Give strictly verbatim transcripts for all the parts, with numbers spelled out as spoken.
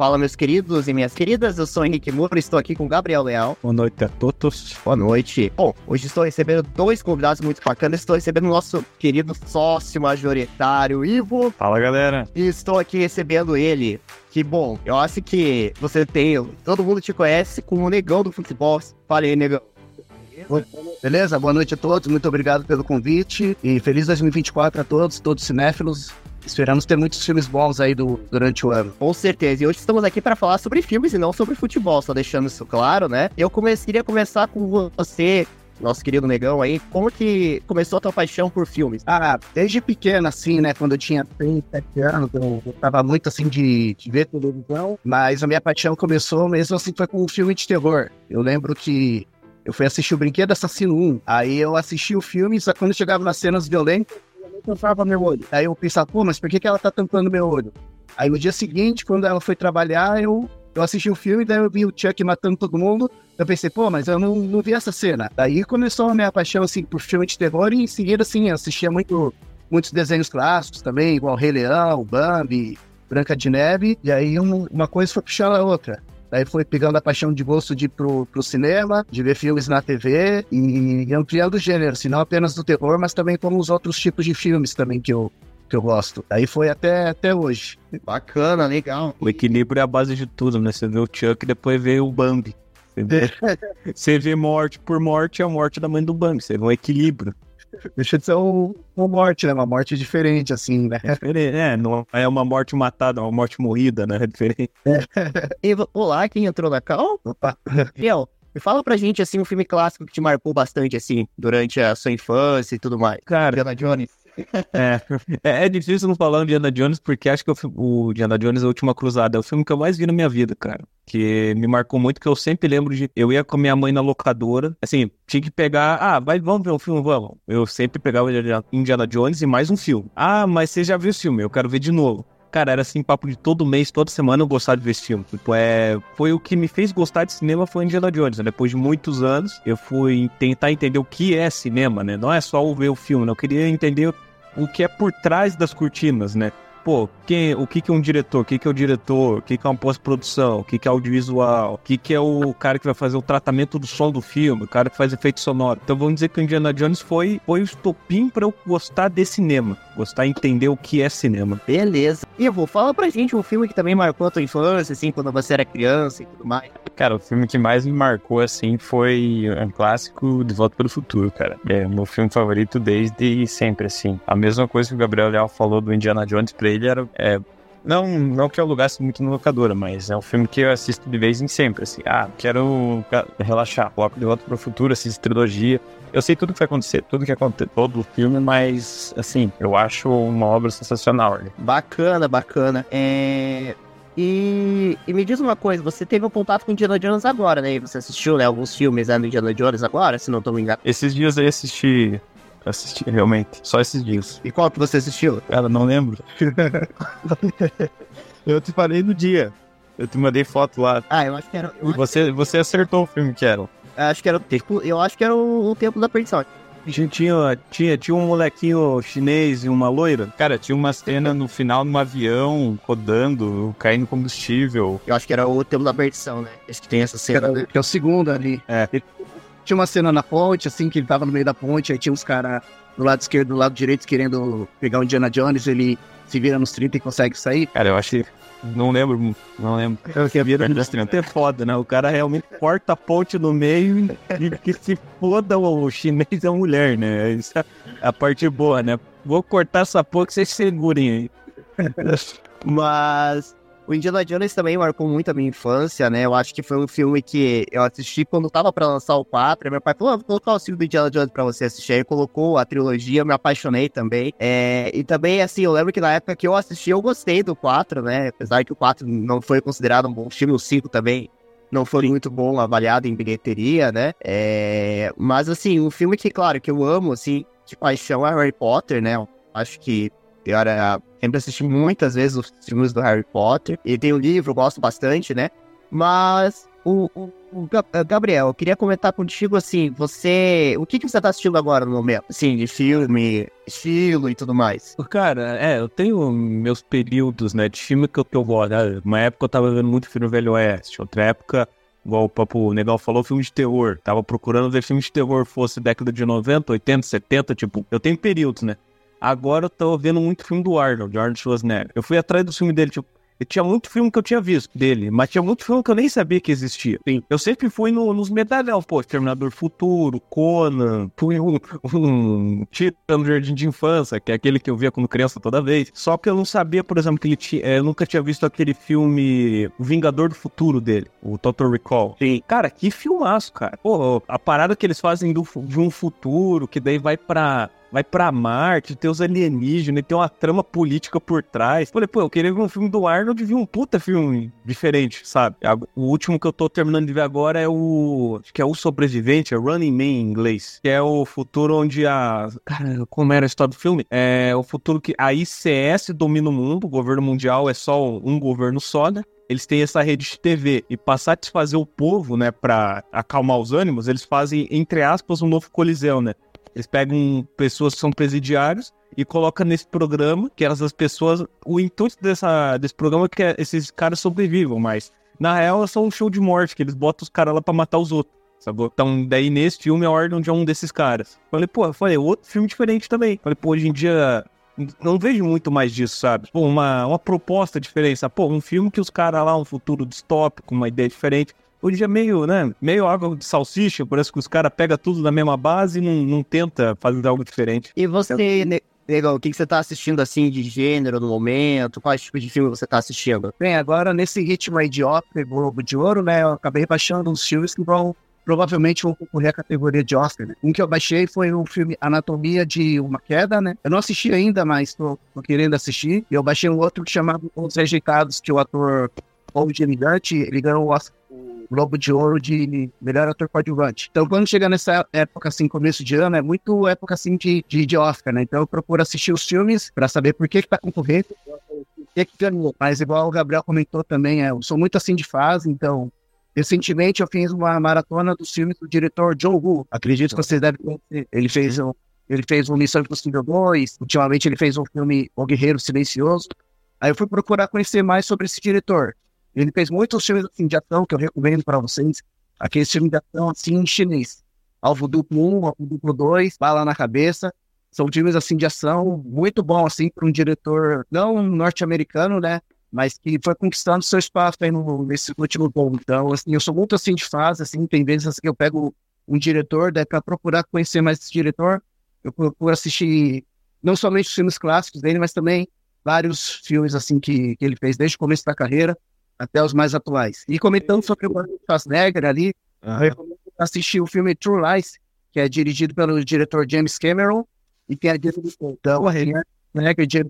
Fala, meus queridos e minhas queridas, eu sou Henrique Moura e estou aqui com Gabriel Leal. Boa noite a todos. Boa noite. Bom, hoje estou recebendo dois convidados muito bacanas. Estou recebendo o nosso querido sócio majoritário, Ivo. Fala, galera. E estou aqui recebendo ele. Que bom, eu acho que você tem... Todo mundo te conhece como o negão do futebol. Fala aí, negão. Beleza? Boa noite a todos. Muito obrigado pelo convite. E feliz dois mil e vinte e quatro a todos, todos cinéfilos. Esperamos ter muitos filmes bons aí do, durante o ano. Com certeza. E hoje estamos aqui para falar sobre filmes e não sobre futebol, só deixando isso claro, né? Eu comece, queria começar com você, nosso querido negão aí. Como que começou a tua paixão por filmes? Ah, desde pequeno, assim, né? Quando eu tinha seis, sete anos, eu gostava muito, assim, de, de ver televisão. Mas a minha paixão começou mesmo, assim, foi com um filme de terror. Eu lembro que eu fui assistir o Brinquedo Assassino um. Aí eu assisti o filme, só quando chegava nas cenas violentas, tampava meu olho. Aí eu pensava, pô, mas por que que ela tá tampando meu olho? Aí no dia seguinte, quando ela foi trabalhar, eu, eu assisti o filme, daí eu vi o Chuck matando todo mundo. Eu pensei, pô, mas eu não, não vi essa cena. Daí começou a minha paixão, assim, por filme de terror e em seguida, assim, eu assistia muito, muitos desenhos clássicos também, igual Rei Leão, Bambi, Branca de Neve. E aí um, uma coisa foi puxando a outra. Daí foi pegando a paixão de gosto de ir pro, pro cinema, de ver filmes na T V e, e ampliando o gênero, assim, não apenas do terror, mas também como os outros tipos de filmes também que eu, que eu gosto. Daí foi até, até hoje. Bacana, legal. O equilíbrio é a base de tudo, né? Você vê o Chuck e depois vê o Bambi. Você vê, você vê morte por morte, é a morte da mãe do Bambi. Você vê um equilíbrio. Deixa de ser um, uma morte, né? Uma morte diferente, assim, né? É, não é uma morte matada, é uma morte morrida, né? É diferente. É. Olá, quem entrou na cal? Opa! Meu, me fala pra gente, assim, um filme clássico que te marcou bastante, assim, durante a sua infância e tudo mais. Cara, Indiana Jones. É, é difícil não falar de Indiana Jones, porque acho que eu, o Indiana Jones, A Última Cruzada, é o filme que eu mais vi na minha vida, cara. Que me marcou muito, que eu sempre lembro de... Eu ia com minha mãe na locadora, assim, tinha que pegar... Ah, vai, vamos ver um filme, vamos. Eu sempre pegava Indiana Jones e mais um filme. Ah, mas você já viu o filme, eu quero ver de novo. Cara, era assim, papo de todo mês, toda semana eu gostava de ver esse filme. Tipo, é... Foi o que me fez gostar de cinema, foi Indiana Jones, né? Depois de muitos anos, eu fui tentar entender o que é cinema, né? Não é só ver o filme, né? Eu queria entender o que é por trás das cortinas, né? Pô, quem, o que que é um diretor, o que que é o diretor, o que que é uma pós-produção, o que que é audiovisual, o que que é o cara que vai fazer o tratamento do som do filme, o cara que faz efeito sonoro. Então vamos dizer que o Indiana Jones foi, foi o estopim pra eu gostar de cinema, gostar e entender o que é cinema. Beleza. Ivo, fala pra gente um filme que também marcou a tua infância, assim, quando você era criança e tudo mais. Cara, o filme que mais me marcou, assim, foi um clássico, De Volta pelo Futuro, cara. É o meu filme favorito desde sempre, assim. A mesma coisa que o Gabriel Leal falou do Indiana Jones pra ele era... É, não, não que eu alugasse muito na locadora, mas é um filme que eu assisto de vez em sempre, assim. Ah, quero relaxar, coloco De Volta pro Futuro, assisto trilogia. Eu sei tudo que vai acontecer, tudo que acontece, todo o filme, mas, assim, eu acho uma obra sensacional, né? Bacana, bacana. É... E, e me diz uma coisa, você teve um contato com Indiana Jones agora, né? Você assistiu, né, alguns filmes, né, do Indiana Jones agora, se não tô me enganando? Esses dias eu assisti... Assisti, realmente. Só esses dias. E qual que você assistiu? Cara, não lembro. Eu te falei no dia. Eu te mandei foto lá. Ah, eu acho que era... Você, que... você acertou o filme que era. Acho que era, tipo, eu acho que era o Tempo da Perdição. Tinha, tinha, tinha um molequinho chinês e uma loira. Cara, tinha uma cena no final num avião rodando, caindo combustível. Eu acho que era o Tempo da Perdição, né? Acho que tem essa cena. Cara, que é o segundo ali. É. Ele... Tinha uma cena na ponte, assim, que ele tava no meio da ponte, aí tinha uns caras do lado esquerdo, do lado direito, querendo pegar o Indiana Jones, ele se vira nos trinta e consegue sair. Cara, eu acho que... Não lembro, não lembro. Eu que vira nos trinta é foda, né? O cara realmente corta a ponte no meio e que se foda o chinês é mulher, né? Essa é a parte boa, né? Vou cortar essa ponte, vocês segurem aí. Mas... O Indiana Jones também marcou muito a minha infância, né? Eu acho que foi um filme que eu assisti quando tava pra lançar o quatro. Meu pai falou, ah, vou colocar o filme do Indiana Jones pra você assistir. Aí colocou a trilogia, eu me apaixonei também. É, e também, assim, eu lembro que na época que eu assisti, eu gostei do quatro, né? Apesar que o quatro não foi considerado um bom filme, o cinco também não foi muito bom avaliado em bilheteria, né? É, mas, assim, um filme que, claro, que eu amo, assim, de paixão é Harry Potter, né? Eu acho que... Eu era, sempre assisti muitas vezes os filmes do Harry Potter. E tem um livro, eu gosto bastante, né? Mas o, o Gabriel, eu queria comentar contigo, assim, você... O que, que você tá assistindo agora no momento? Assim, de filme, estilo e tudo mais. Cara, é, eu tenho meus períodos, né, de filme que eu, que eu gosto. Né? Uma época eu tava vendo muito filme Velho Oeste, outra época... Igual o Papo Negão falou, filme de terror. Tava procurando ver filme de terror, fosse década de noventa, oitenta, setenta, tipo... Eu tenho períodos, né? Agora eu tô vendo muito filme do Arnold, de Arnold Schwarzenegger. Eu fui atrás do filme dele, tipo... Eu tinha muito filme que eu tinha visto dele, mas tinha muito filme que eu nem sabia que existia. Sim. Eu sempre fui no, nos medalhão, pô, Terminador Futuro, Conan, fui um, um tiro no Jardim de Infância, que é aquele que eu via quando criança toda vez. Só que eu não sabia, por exemplo, que ele tinha... Eu nunca tinha visto aquele filme O Vingador do Futuro dele, o Total Recall. Sim. Cara, que filmaço, cara. Pô, a parada que eles fazem do, de um futuro, que daí vai pra... Vai pra Marte, tem os alienígenas, tem uma trama política por trás. Falei, pô, eu queria ver um filme do Arnold e vi um puta filme diferente, sabe? O último que eu tô terminando de ver agora é o... Acho que é o Sobrevivente, é Running Man em inglês. Que é o futuro onde a... Cara, como era a história do filme? É o futuro que a I C S domina o mundo, o governo mundial é só um governo só, né? Eles têm essa rede de T V e para satisfazer o povo, né, pra acalmar os ânimos, eles fazem, entre aspas, um novo coliseu, né? Eles pegam pessoas que são presidiários e colocam nesse programa que elas, as pessoas... O intuito dessa, desse programa é que esses caras sobrevivam, mas na real é só um show de morte, que eles botam os caras lá pra matar os outros, sabe? Então daí nesse filme a Arnold é um desses caras. Falei, pô, falei, outro filme diferente também. Falei, pô, hoje em dia... Não vejo muito mais disso, sabe? Pô, uma, uma proposta diferente, sabe? Pô, um filme que os caras lá, um futuro distópico, uma ideia diferente... Hoje é meio, né, meio água de salsicha, parece que os caras pegam tudo na mesma base e não, não tenta fazer algo diferente. E você, Negão, o que, que você tá assistindo, assim, de gênero no momento? Quais tipos de filme você tá assistindo? Bem, agora, nesse ritmo aí de Oscar, Globo de Ouro, né, eu acabei baixando uns filmes que vão, provavelmente vão concorrer à categoria de Oscar, né? Um que eu baixei foi o filme Anatomia de uma Queda, né? Eu não assisti ainda, mas tô, tô querendo assistir. E eu baixei um outro que chamado Os Rejeitados, que o ator Paul Giamatti, ele ganhou o Oscar. Globo de Ouro de melhor ator coadjuvante. Então, quando chega nessa época, assim, começo de ano, é muito época, assim, de, de, de Oscar, né? Então, eu procuro assistir os filmes pra saber por que que tá concorrendo, por que que ganhou. Mas, igual o Gabriel comentou também, é, eu sou muito, assim, de fase, então... Recentemente, eu fiz uma maratona dos filmes do diretor John Woo. Acredito que vocês devem conhecer. Ele fez um, ele fez um Missão Impossível dois, ultimamente ele fez um filme O Guerreiro Silencioso. Aí eu fui procurar conhecer mais sobre esse diretor. Ele fez muitos filmes assim, de ação que eu recomendo para vocês. Aqueles filmes de ação assim, em chinês. Alvo Duplo um, Alvo Duplo dois, Bala na Cabeça. São filmes assim, de ação muito bons assim, para um diretor não norte-americano, né? Mas que foi conquistando seu espaço aí no, nesse último bom. Então, assim, eu sou muito assim de fase. Assim, tem vezes assim, que eu pego um diretor, daí para procurar conhecer mais esse diretor, eu procuro assistir não somente os filmes clássicos dele, mas também vários filmes assim, que, que ele fez desde o começo da carreira até os mais atuais. E comentando sobre o Arnold Schwarzenegger ali, uhum. Eu assisti o filme True Lies, que é dirigido pelo diretor James Cameron, e tem a direção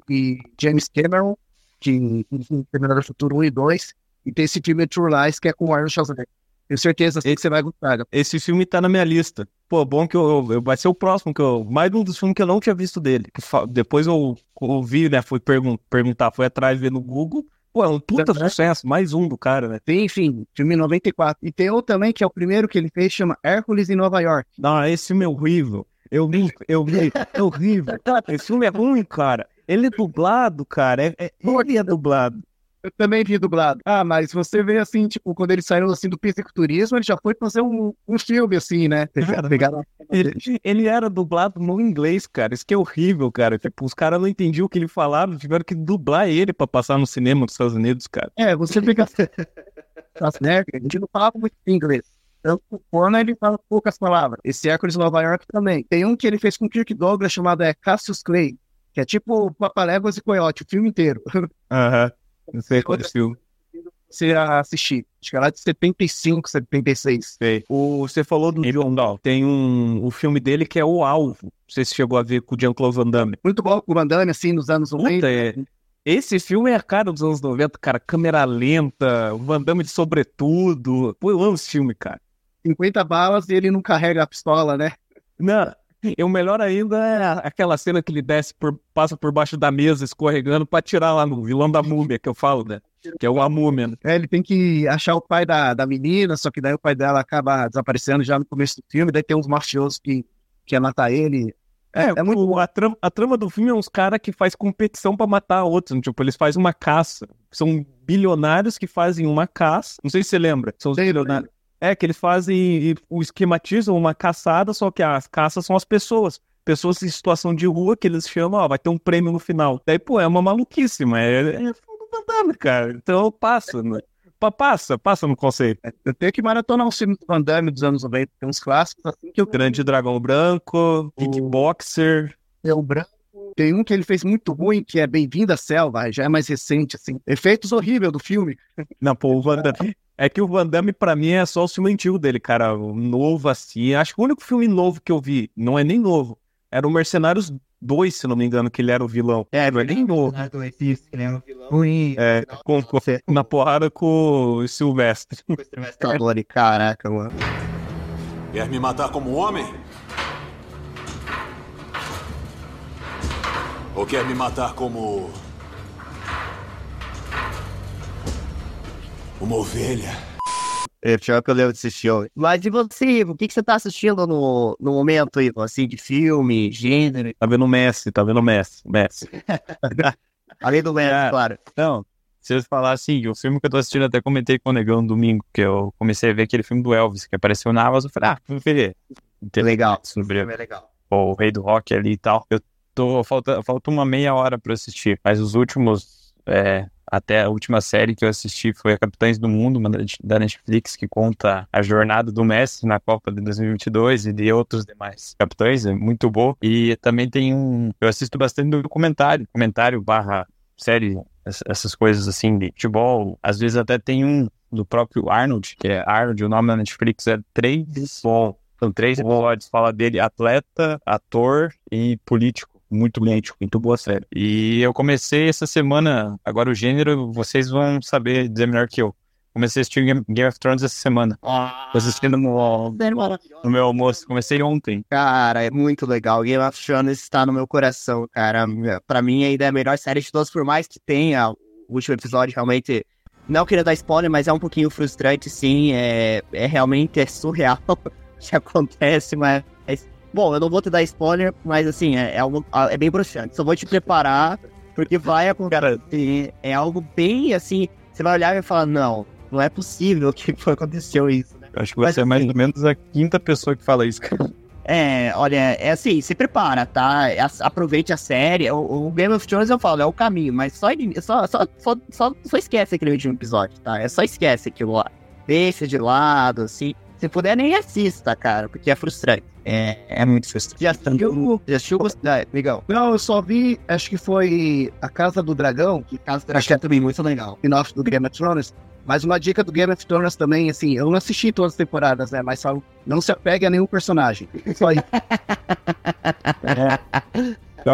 de James Cameron, que tem Terminador Futuro um e dois, e tem esse filme True Lies, que é com o Arnold Schwarzenegger. Tenho certeza assim, esse, que você vai gostar. Gabriel. Esse filme tá na minha lista. Pô, bom que eu, eu, vai ser o próximo, que eu, mais um dos filmes que eu não tinha visto dele. Depois eu ouvi, né, fui pergun- perguntar, fui atrás ver no Google. Pô, é um puta sucesso, mais um do cara, né? Sim, enfim, filme noventa e quatro. E tem outro também, que é o primeiro que ele fez, chama Hércules em Nova York. Não, esse filme é horrível. Eu vi, eu vi, é horrível. Esse filme é ruim, cara. Ele é dublado, cara. É, é, ele é dublado. Eu também vi dublado. Ah, mas você vê assim, tipo, quando ele saiu assim do fisiculturismo, ele já foi fazer um, um filme assim, né? Cara, pegaram... ele, ele era dublado no inglês, cara. Isso que é horrível, cara. Tipo, os caras não entendiam o que ele falava, tiveram que dublar ele pra passar no cinema dos Estados Unidos, cara. É, você fica... A gente não falava muito inglês. Tanto o Conan, ele fala poucas palavras. Esse Hércules Nova York também. Tem um que ele fez com Kirk Douglas, chamado é, Cassius Clay, que é tipo Papaléguas e Coyote, o filme inteiro. Aham. Uhum. Não sei qual é o filme. Você assistir. Acho que é lá de setenta e cinco, setenta e seis. Sei. O, você falou do John Dahl. Tem um, um filme dele que é O Alvo. Não sei se chegou a ver, com o Jean-Claude Van Damme. Muito bom com o Van Damme, assim, nos anos noventa. É. Esse filme é a cara dos anos noventa, cara. Câmera lenta, o Van Damme de sobretudo. Pô, eu amo esse filme, cara. cinquenta balas e ele não carrega a pistola, né? Não. E o melhor ainda é aquela cena que ele desce, por, passa por baixo da mesa escorregando pra atirar lá no vilão da múmia, que eu falo, né? que é o Amúmia. É, ele tem que achar o pai da, da menina, só que daí o pai dela acaba desaparecendo já no começo do filme, daí tem uns mafiosos que quer matar ele. É, é muito... o, a, trama, a trama do filme é uns caras que faz competição pra matar outros, né? Tipo, eles fazem uma caça. São bilionários que fazem uma caça. Não sei se você lembra. São os bilionários. É, que eles fazem e esquematizam uma caçada, só que as caças são as pessoas. Pessoas em situação de rua que eles chamam, ó, vai ter um prêmio no final. Daí, pô, é uma maluquíssima. É, é Van Damme, cara. Então passa, né? Passa, passa no conceito. Eu tenho que maratonar um filme do Van Damme dos anos noventa, tem uns clássicos assim que eu... Grande Dragão Branco, o... Kickboxer... É o Branco. Tem um que ele fez muito ruim, que é Bem-vindo à Selva, já é mais recente, assim. Efeitos horríveis do filme. Não, pô, o Van Damme... É que o Van Damme, pra mim, é só o filme antigo dele, cara. Novo, assim. Acho que o único filme novo que eu vi, não é nem novo, era o Mercenários dois, se não me engano, que ele era o vilão. É, não é nem novo. Mercenários dois, ele era o vilão. Ruim. É, com, com, na porrada com o Silvestre. Com o Silvestre. Caraca, mano. Quer me matar como homem? Ou quer me matar como... uma ovelha? É, pior que eu lembro desse show. Mas e você, Ivo? O que, que você tá assistindo no, no momento, Ivo? Assim, de filme, gênero? Tá vendo o Messi, tá vendo o Messi. Messi. Além do Messi, é, claro. Então, se eu falar assim, o filme que eu tô assistindo, até comentei com o Negão no domingo, que eu comecei a ver aquele filme do Elvis, que apareceu na Amazon, eu falei, ah, vou ver. Legal, sobre é legal. O Rei do Rock ali e tal. Eu tô, falta, falta uma meia hora pra assistir, mas os últimos... É, até a última série que eu assisti foi a Capitães do Mundo, uma da Netflix, que conta a jornada do Messi na Copa de dois mil e vinte e dois e de outros demais capitães, é muito bom. E também tem um... Eu assisto bastante documentário, documentário barra série, essas coisas assim de futebol. Às vezes até tem um do próprio Arnold, que é Arnold, o nome da Netflix é três. Bom, são três episódios, fala dele atleta, ator e político. Muito lento, muito boa série. E eu comecei essa semana, agora o gênero, vocês vão saber dizer melhor que eu. Comecei a assistir Game, Game of Thrones essa semana. Ah, tô assistindo no, no meu almoço, comecei ontem. Cara, é muito legal. Game of Thrones está no meu coração, cara. Pra mim ainda é a melhor série de todas, por mais que tenha o último episódio realmente... Não queria dar spoiler, mas é um pouquinho frustrante, sim. É, é realmente é surreal o que acontece, mas... Bom, eu não vou te dar spoiler, mas assim, é, é, algo, é bem broxante. Só vou te preparar, porque vai acontecer. É algo bem assim, você vai olhar e vai falar, não, não é possível que aconteceu isso, né? Eu acho que mas, você assim, é mais ou menos a quinta pessoa que fala isso, cara. É, olha, é assim, se prepara, tá? Aproveite a série. O, o Game of Thrones, eu falo, é o caminho, mas só, só, só, só, só, só esquece aquele último episódio, tá? É só esquece aquilo lá. Deixa de lado, assim. Se puder, nem assista, cara, porque é frustrante. É, é muito frustrante. Já assistiu? Já assistiu? Ah, legal. Não, eu só vi, acho que foi A Casa do Dragão. Que Casa do Dragão. Acho que é também muito legal. Spin-off do Game of Thrones. Mas uma dica do Game of Thrones também, assim, eu não assisti todas as temporadas, né? Mas só não se apegue a nenhum personagem. Só isso.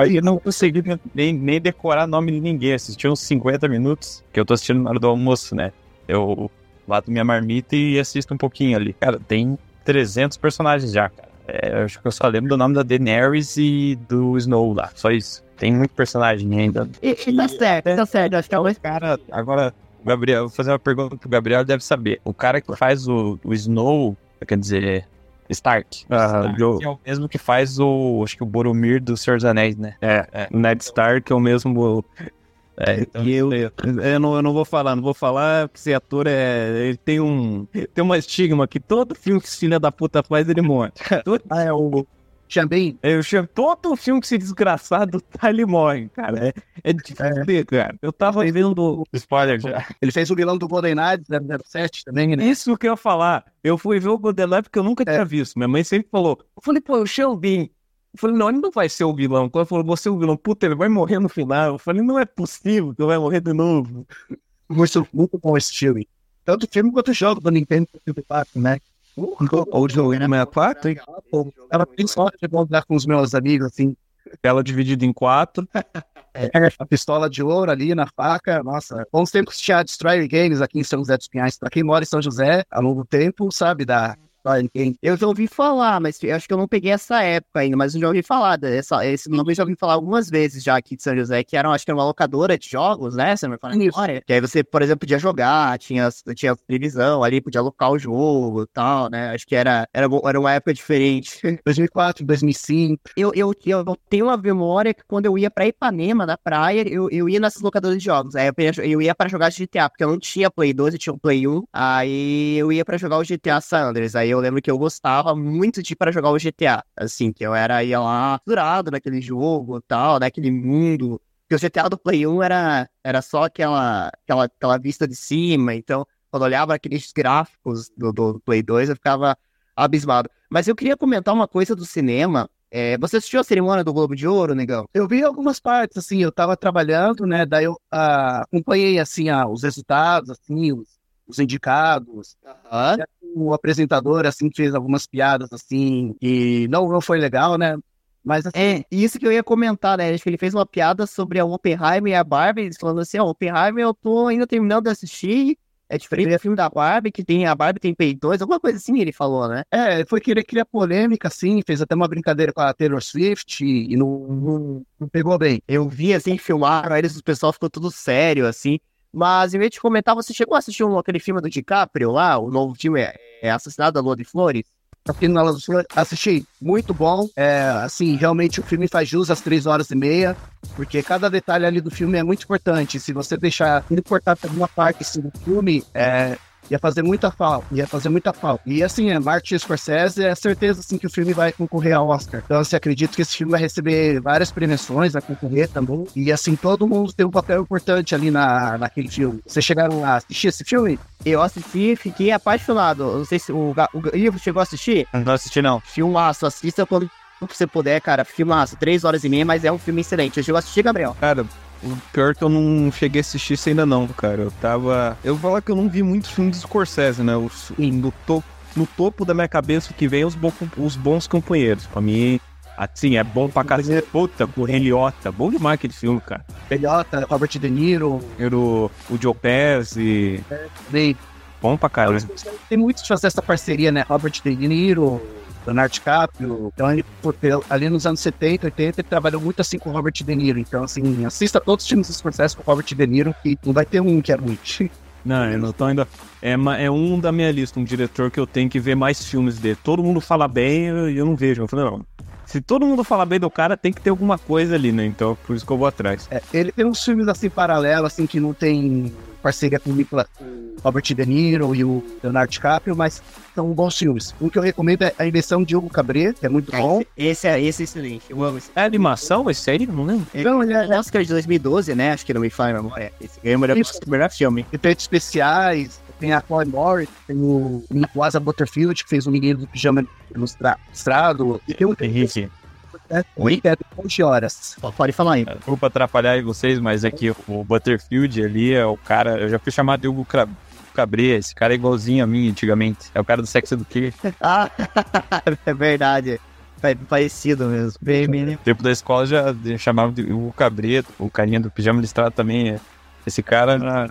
Eu não consegui nem, nem decorar nome de ninguém. Assisti uns cinquenta minutos, que eu tô assistindo na hora do almoço, né? Eu... bato minha marmita e assisto um pouquinho ali. Cara, tem trezentos personagens já, cara. É, eu acho que eu só lembro do nome da Daenerys e do Snow lá. Só isso. Tem muito personagem ainda. E, e tá certo, e, tá certo. Acho que é o cara... Agora, Gabriel, vou fazer uma pergunta que o Gabriel deve saber. O cara que faz o, o Snow, quer dizer... Stark. Uh, Stark do... é o mesmo que faz o... Acho que o Boromir do Senhor dos Anéis, né? É, é. O Ned Stark é o mesmo... É, então, eu, eu, eu, não, eu não vou falar, não vou falar que esse ator é. Ele tem um. Tem uma estigma que todo filme que esse filho da puta faz, ele morre. Todo... Ah, é o. Sean Bean? Eu chamo todo filme que esse desgraçado tá, ele morre, cara. É, é difícil, é. Cara. Eu tava vendo. Spoiler já. Ele fez o vilão do GoldenEye zero zero sete também, né? Isso que eu ia falar. Eu fui ver o GoldenEye porque eu nunca tinha é. visto. Minha mãe sempre falou. Eu falei, pô, o Sean Bean. Eu falei, não, ele não vai ser o vilão. Quando ele falou, você é o vilão, puta, ele vai morrer no final. Eu falei, não é possível que ele vai morrer de novo. Muito, muito bom esse filme. Tanto o filme quanto o jogo do Nintendo sessenta e quatro, né? Uh, o, o jogo era sessenta e quatro, hein? Ela tem sorte de encontrar com os meus amigos, assim. Tela dividida em quatro. É, a pistola de ouro ali na faca. Nossa, bons tempos tinha a Destroyer Games aqui em São José dos Pinhais. Pra quem mora em São José, há longo tempo, sabe, da... história. Eu já ouvi falar, mas eu acho que eu não peguei essa época ainda, mas eu já ouvi falar dessa, esse nome eu já ouvi falar algumas vezes já aqui de São José, que eram, acho que era uma locadora de jogos, né? Você não fala história. Que aí você, por exemplo, podia jogar, tinha, tinha previsão ali, podia alocar o jogo e tal, né? Acho que era, era, era uma época diferente. dois mil e quatro, dois mil e cinco. Eu, eu, eu tenho uma memória que quando eu ia pra Ipanema, na praia, eu, eu ia nessas locadoras de jogos. Aí eu, eu ia pra jogar G T A, porque eu não tinha Play doze, tinha um Play um. Aí eu ia pra jogar o G T A San Andreas. Aí eu lembro que eu gostava muito de ir pra jogar o G T A. Assim, que eu era, ia lá, durado naquele jogo e tal, naquele mundo. Porque o G T A do Play um era, era só aquela, aquela, aquela vista de cima. Então, quando eu olhava aqueles gráficos do, do Play dois, eu ficava abismado. Mas eu queria comentar uma coisa do cinema. É, você assistiu a cerimônia do Globo de Ouro, negão? Eu vi algumas partes, assim, eu tava trabalhando, né, daí eu ah, acompanhei, assim, ah, os resultados, assim, os, os indicados, uhum. O apresentador, assim, fez algumas piadas, assim, e não, não foi legal, né, mas assim... É, isso que eu ia comentar, né, acho que ele fez uma piada sobre a Oppenheimer e a Barbie, falando assim, a Oppenheimer eu tô ainda terminando de assistir. É diferente do filme da Barbie, que tem a Barbie tem Play dois, alguma coisa assim ele falou, né? É, foi querer criar polêmica, assim, fez até uma brincadeira com a Taylor Swift e, e não, não, não pegou bem. Eu vi, assim, filmar, aí o pessoal ficou tudo sério, assim. Mas, em vez de comentar, você chegou a assistir um, aquele filme do DiCaprio lá? O novo filme é, é Assassinato à Lua de Flores? Assassinato à Lua de Flores, assisti, muito bom. É, assim, realmente o filme faz jus às três horas e meia. Porque cada detalhe ali do filme é muito importante. Se você deixar importar alguma parte assim, do filme, é, ia fazer muita falta. Ia fazer muita falta. E assim, é, Martin Scorsese, é certeza assim, que o filme vai concorrer ao Oscar. Então, assim, acredito que esse filme vai receber várias premiações, vai concorrer também. E assim, todo mundo tem um papel importante ali na, naquele filme. Vocês chegaram a assistir esse filme? Eu assisti e fiquei apaixonado. Não sei se o, o Ivo chegou a assistir. Não assisti, não. Filmaço, assista quando... Se você puder, cara, filmaço, três horas e meia, mas é um filme excelente. Eu chego a assistir, Gabriel. Cara, o pior que eu não cheguei a assistir isso ainda não, cara. Eu tava... Eu vou falar que eu não vi muitos filmes do Scorsese, né? Os... No, to... no topo da minha cabeça que vem os, bo... os bons companheiros. Pra mim, assim, é bom pra cacete. Puta, com o Ren Liotta. Bom demais aquele filme, cara. Ren Liotta, Robert De Niro. O, o Joe Pez e... É, bem... Bom pra caralho. Tem muito de fazer essa parceria, né? Robert De Niro... Leonardo DiCaprio, então ele, ali nos anos setenta, oitenta, ele trabalhou muito assim com o Robert De Niro, então assim, assista todos os filmes do Scorsese com o Robert De Niro, que não vai ter um que é ruim. Não, eu não tô ainda... É, é um da minha lista, um diretor que eu tenho que ver mais filmes dele. Todo mundo fala bem e eu, eu não vejo, eu falei, não... Se todo mundo falar bem do cara, tem que ter alguma coisa ali, né? Então, por isso que eu vou atrás. É, ele tem uns filmes, assim, paralelos, assim, que não tem parceria com o Robert De Niro e o Leonardo DiCaprio, mas são bons filmes. O que eu recomendo é A Invenção de Hugo Cabret, que é muito bom. Esse, esse é esse é excelente. Eu amo esse. É animação? É sério? Não lembro. É, não, ele é Oscar de dois mil e doze, né? Acho que não me fala a memória. Esse ganhou o melhor, melhor filme. Efeitos especiais... Tem a Chloe Morris, tem o Asa Butterfield, que fez o Menino do Pijama Ilustrado. E tem o Henrique. É, oi? É onze horas. Pode falar aí. Desculpa atrapalhar vocês, mas é que o Butterfield ali é o cara... Eu já fui chamado de Hugo Cabret, esse cara é igualzinho a mim antigamente. É o cara do Sex Education. Ah, é verdade. Parecido mesmo. Bem, bem... No tempo da escola já chamava de Hugo Cabret, o carinha do Pijama Listrado também. É. Esse cara... Na...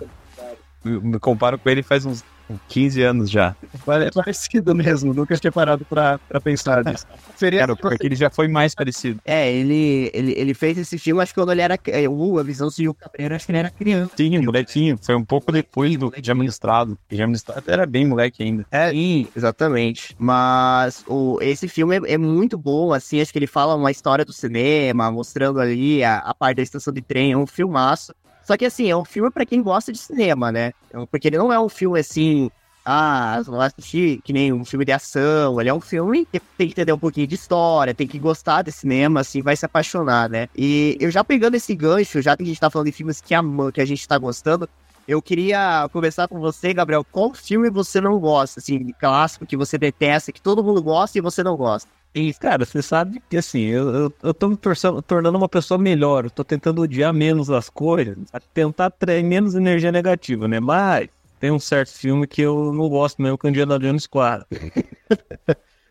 Me comparo com ele faz uns quinze anos já. É parecido mesmo, nunca tinha parado pra, pra pensar nisso. Seria... Cara, porque ele já foi mais parecido. É, ele, ele, ele fez esse filme, acho que quando ele era... Uh, a visão de Hugo Cabret, acho que ele era criança. Sim, molequinho. Foi um pouco depois do Pijama Listrado. Pijama Listrado era bem moleque ainda. É, sim, exatamente. Mas o, esse filme é, é muito bom, assim, acho que ele fala uma história do cinema, mostrando ali a, a parte da estação de trem, é um filmaço. Só que, assim, é um filme pra quem gosta de cinema, né? Porque ele não é um filme, assim, ah, vou assistir que nem um filme de ação. Ele é um filme que tem que entender um pouquinho de história, tem que gostar de cinema, assim, vai se apaixonar, né? E eu já pegando esse gancho, já que a gente tá falando de filmes que, ama, que a gente tá gostando, eu queria conversar com você, Gabriel, qual filme você não gosta, assim, clássico que você detesta, que todo mundo gosta e você não gosta? E, cara, você sabe que, assim, eu, eu, eu tô me torçando, tornando uma pessoa melhor. Eu tô tentando odiar menos as coisas, tentar atrair menos energia negativa, né? Mas tem um certo filme que eu não gosto mesmo, que é o Indiana Jones quatro.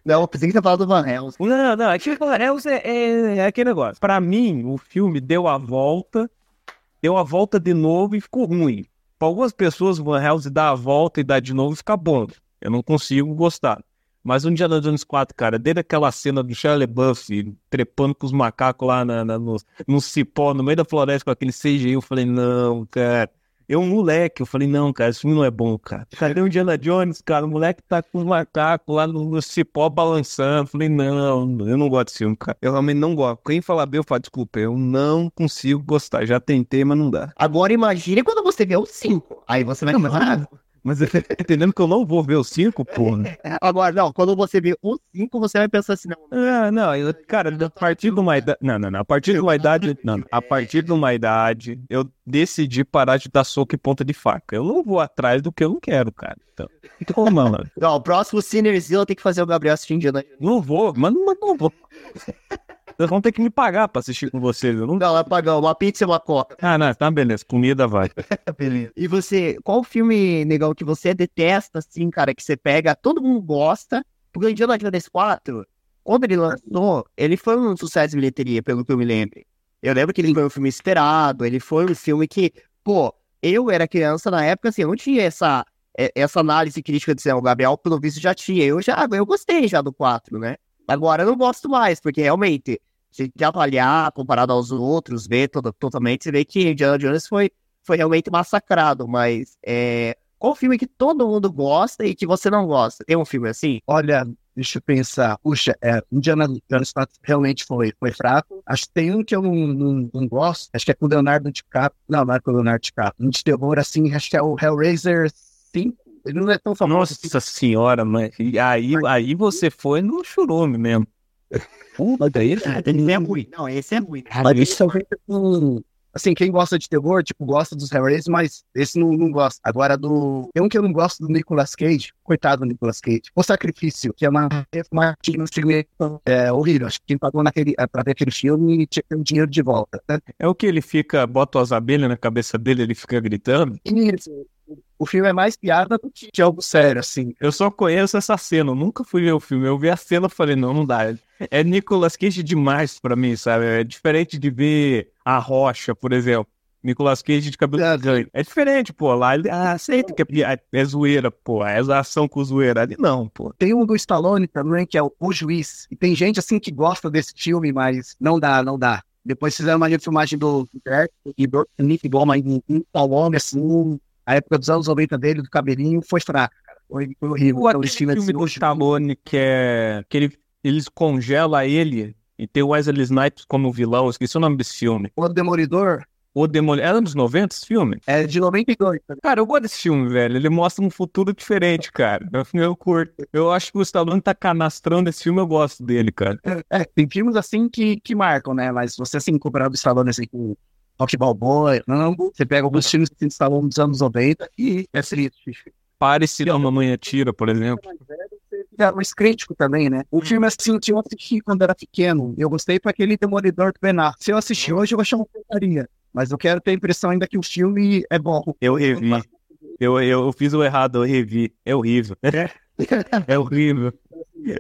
Não, eu pensei que você falava do Van Helsing. Não, não, é que o Van Helsing é, é, é aquele negócio. Pra mim, o filme deu a volta, deu a volta de novo e ficou ruim. Pra algumas pessoas, o Van Helsing dá a volta e dá de novo e fica bom. Eu não consigo gostar. Mas o Indiana Jones quatro, cara, desde aquela cena do Shia LaBeouf trepando com os macacos lá na, na, no, no cipó, no meio da floresta, com aquele C G I, eu falei, não, cara. Eu, um moleque, eu falei, não, cara, isso não é bom, cara. Cadê o Indiana Jones, cara? O moleque tá com os macacos lá no, no cipó balançando. Eu falei, não, eu não gosto desse filme, cara. Eu realmente não gosto. Quem falar bem, eu falo, desculpa, eu não consigo gostar. Já tentei, mas não dá. Agora imagine quando você vê o cinco. Aí você vai... Não, mas... Mas eu tô entendendo que eu não vou ver o cinco, porra. Agora, não, quando você vê o cinco, você vai pensar assim, não. Ah, não, eu, cara, a partir de uma idade. Não, não, não. A partir de uma idade. Não, a partir de uma idade, eu decidi parar de dar soco e ponta de faca. Eu não vou atrás do que eu não quero, cara. Então, então mano. Não, o próximo Cinerzilla eu tenho que fazer o Gabriel assistindo de noite. Não vou, mano, mas não vou. Vocês vão ter que me pagar pra assistir com vocês. Eu não... não, vai pagar uma pizza e uma coca. Ah, não, tá, beleza. Comida vai. Beleza. E você, qual filme, negão, que você detesta, assim, cara, que você pega, todo mundo gosta? Porque o Indiana Jones quatro, quando ele lançou, ele foi um sucesso de bilheteria, pelo que eu me lembro. Eu lembro que ele foi um filme esperado, ele foi um filme que, pô, eu era criança na época, assim, eu não tinha essa, essa análise crítica de ser o Gabriel, pelo visto já tinha. Eu já, eu gostei já do quatro, né? Agora eu não gosto mais, porque realmente, se avaliar comparado aos outros, ver todo, totalmente, você vê que Indiana Jones foi, foi realmente massacrado. Mas é, qual filme que todo mundo gosta e que você não gosta? Tem um filme assim? Olha, deixa eu pensar. Puxa, é, Indiana Jones quatro realmente foi, foi fraco. Acho que tem um que eu não, não, não gosto, acho que é com o Leonardo DiCaprio. Não, não é com o Leonardo DiCaprio. Um de terror, assim, acho que é o Hellraiser cinco. Ele não é tão famoso. Nossa assim. Senhora, mãe. E aí, aí você foi no churume mesmo. Puta, esse é ruim. Não, esse é ruim. Mas esse é ruim. Assim, quem gosta de terror, tipo, gosta dos Hellraisers, mas esse não, não gosta. Agora, do... tem um que eu não gosto do Nicolas Cage. Coitado do Nicolas Cage. O Sacrifício, que é uma... É horrível. Acho que quem pagou naquele... pra ver aquele filme tinha que ter o dinheiro de volta. Né? É o que ele fica... Bota as abelhas na cabeça dele, ele fica gritando? Isso. O filme é mais piada do que de algo sério, assim. Eu só conheço essa cena, eu nunca fui ver o filme. Eu vi a cena e falei, não, não dá. É Nicolas Cage demais pra mim, sabe? É diferente de ver A Rocha, por exemplo. Nicolas Cage de cabelo grande. É diferente, pô. Lá ele ah, aceita que é, é zoeira, pô. É ação com zoeira. Ali não, pô. Tem um do Stallone também, que é o, o Juiz. E tem gente, assim, que gosta desse filme, mas não dá, não dá. Depois fizeram uma filmagem do Stark e do Nick Goma em Stallone, assim... A época dos anos noventa dele, do cabelinho, foi fraca, cara. Foi, foi horrível. O então, filme assim, do Stallone, que é... que ele, eles congelam ele e tem o Wesley Snipes como vilão. Eu esqueci o nome desse filme. O Demolidor. O Demolidor. Era dos noventa esse filme? É de noventa e dois. Cara, cara eu gosto desse filme, velho. Ele mostra um futuro diferente, cara. Eu curto. Eu acho que o Stallone tá canastrando esse filme, eu gosto dele, cara. É, é tem filmes assim que, que marcam, né? Mas você, assim, comprar o Stallone, assim, com... Rock Balboa, não, você pega alguns filmes que estavam dos anos noventa e é triste. Pare-se da Mamãe Atira, por exemplo. É, mas crítico também, né? O filme assim, eu assisti quando era pequeno. Eu gostei para aquele Demolidor do Ben Affleck. Se eu assistir hoje, eu vou achar uma porcaria. Mas eu quero ter a impressão ainda que o filme é bom. Eu revi. Eu, eu, eu fiz o errado, eu revi. É horrível. É, é horrível.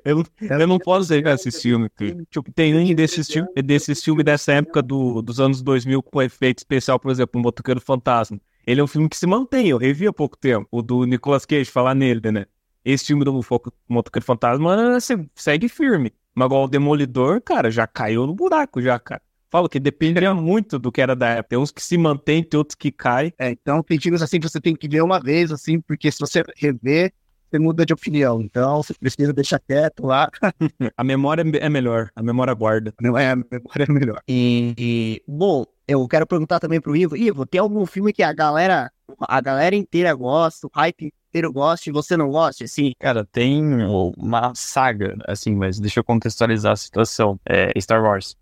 Eu, eu não posso ver esse filme, tipo, tem um desses filmes desse filme dessa época do, dos anos dois mil com efeito especial, por exemplo, O Motoqueiro Fantasma. Ele é um filme que se mantém, eu revi há pouco tempo, o do Nicolas Cage, falar nele, né? Esse filme do Motoqueiro Fantasma segue firme, mas igual o Demolidor, cara, já caiu no buraco, já, cara. Falo que dependeria muito do que era da época. Tem uns que se mantém, tem outros que caem. É, então, tem filmes assim que você tem que ver uma vez, assim, porque se você rever... você muda de opinião, então você precisa deixar quieto lá. A memória é melhor, a memória guarda. É, a memória é melhor. E, e, bom, eu quero perguntar também pro Ivo. Ivo, tem algum filme que a galera, a galera inteira gosta, o hype inteiro gosta e você não gosta, assim? Cara, tem uma saga, assim, mas deixa eu contextualizar a situação. É Star Wars.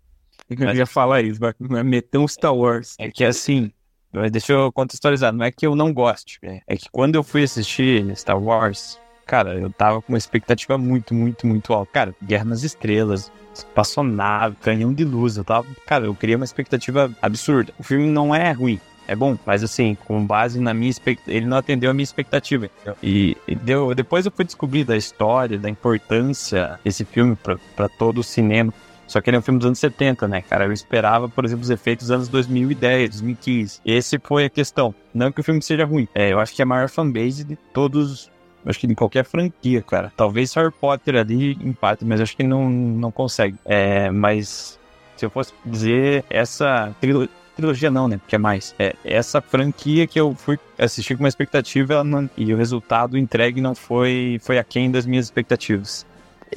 Eu mas... ia falar isso, vai meter um Star Wars. É que assim... Mas deixa eu contextualizar, não é que eu não goste, é que quando eu fui assistir Star Wars, cara, eu tava com uma expectativa muito, muito, muito alta. Cara, Guerra nas Estrelas, espaçonave, canhão de luz, eu tava... Cara, eu queria uma expectativa absurda. O filme não é ruim, é bom, mas assim, com base na minha expectativa, ele não atendeu a minha expectativa. E, e deu... depois eu fui descobrir da história, da importância desse filme pra, pra todo o cinema. Só que ele é um filme dos anos setenta, né, cara? Eu esperava, por exemplo, os efeitos dos anos dois mil e dez, dois mil e quinze. Esse foi a questão. Não que o filme seja ruim. É, eu acho que é a maior fanbase de todos acho que em qualquer franquia, cara. Talvez Harry Potter ali empate, mas acho que não, não consegue. É, mas se eu fosse dizer, essa trilo- trilogia não, né? Porque é mais. É, essa franquia que eu fui assistir com uma expectativa ela não, e o resultado entregue não foi, foi aquém das minhas expectativas.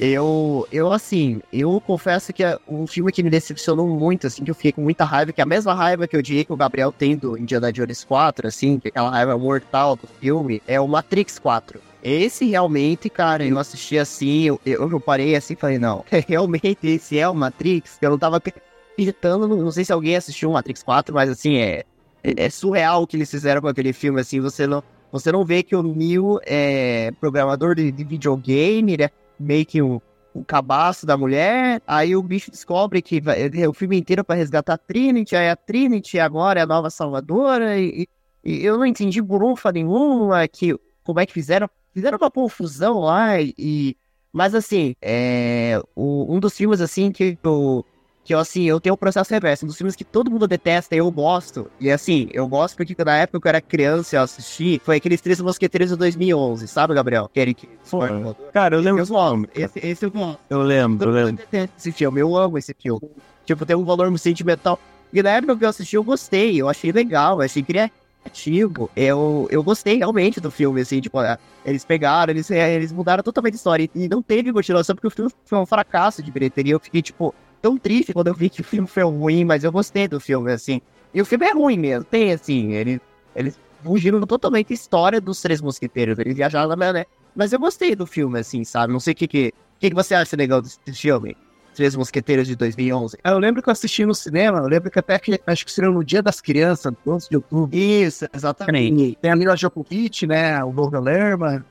Eu, eu, assim, eu confesso que é um filme que me decepcionou muito, assim, que eu fiquei com muita raiva, que é a mesma raiva que eu diria que o Gabriel tem do Indiana Jones quatro, assim, que aquela raiva mortal do filme, é o Matrix quatro. Esse realmente, cara, eu assisti assim, eu, eu, eu parei assim e falei, não, realmente esse é o Matrix? Eu não tava acreditando, não sei se alguém assistiu o Matrix quatro, mas assim, é, é surreal o que eles fizeram com aquele filme, assim, você não, você não vê que o Neo é programador de, de videogame, né? Meio que o, o cabaço da mulher, aí o bicho descobre que vai, é o filme inteiro pra resgatar a Trinity, aí a Trinity agora é a nova salvadora, e, e eu não entendi burufa nenhuma, que, como é que fizeram, fizeram uma confusão lá, e, mas assim, é, o, um dos filmes assim que eu, que eu, assim, eu tenho um processo reverso, um dos filmes que todo mundo detesta, eu gosto, e assim, eu gosto porque na época que eu era criança e eu assisti, foi aqueles Três Mosqueteiros de dois mil e onze, sabe, Gabriel? Que ele que foi. Cara, eu lembro. Eu gosto, esse, esse eu gosto. Eu lembro, eu lembro. Esse filme, eu amo esse filme. Tipo, tem um valor sentimental. E na época que eu assisti, eu gostei, eu achei legal, eu achei criativo. Eu, eu gostei realmente do filme, assim, tipo, eles pegaram, eles, eles mudaram totalmente a história, e não teve continuação, porque o filme foi um fracasso de bilheteria, eu fiquei, tipo... tão triste quando eu vi que o filme foi ruim, mas eu gostei do filme, assim. E o filme é ruim mesmo, tem, assim, eles, eles fugiram totalmente a história dos Três Mosqueteiros, eles viajaram lá, né? Mas eu gostei do filme, assim, sabe? Não sei o que que... O que que você acha legal desse filme? Três Mosqueteiros de dois mil e onze. Eu lembro que eu assisti no cinema, eu lembro que até que, acho que seria no Dia das Crianças, no onze de outubro. Isso, exatamente. Tem a Mila Jovovich, né? O Logan Lerman.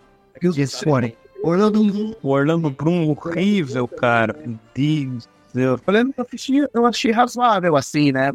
E os... Orlando... Orlando Bloom, horrível, cara. Meu Deus. Eu falei, eu achei, eu achei razoável, assim, né?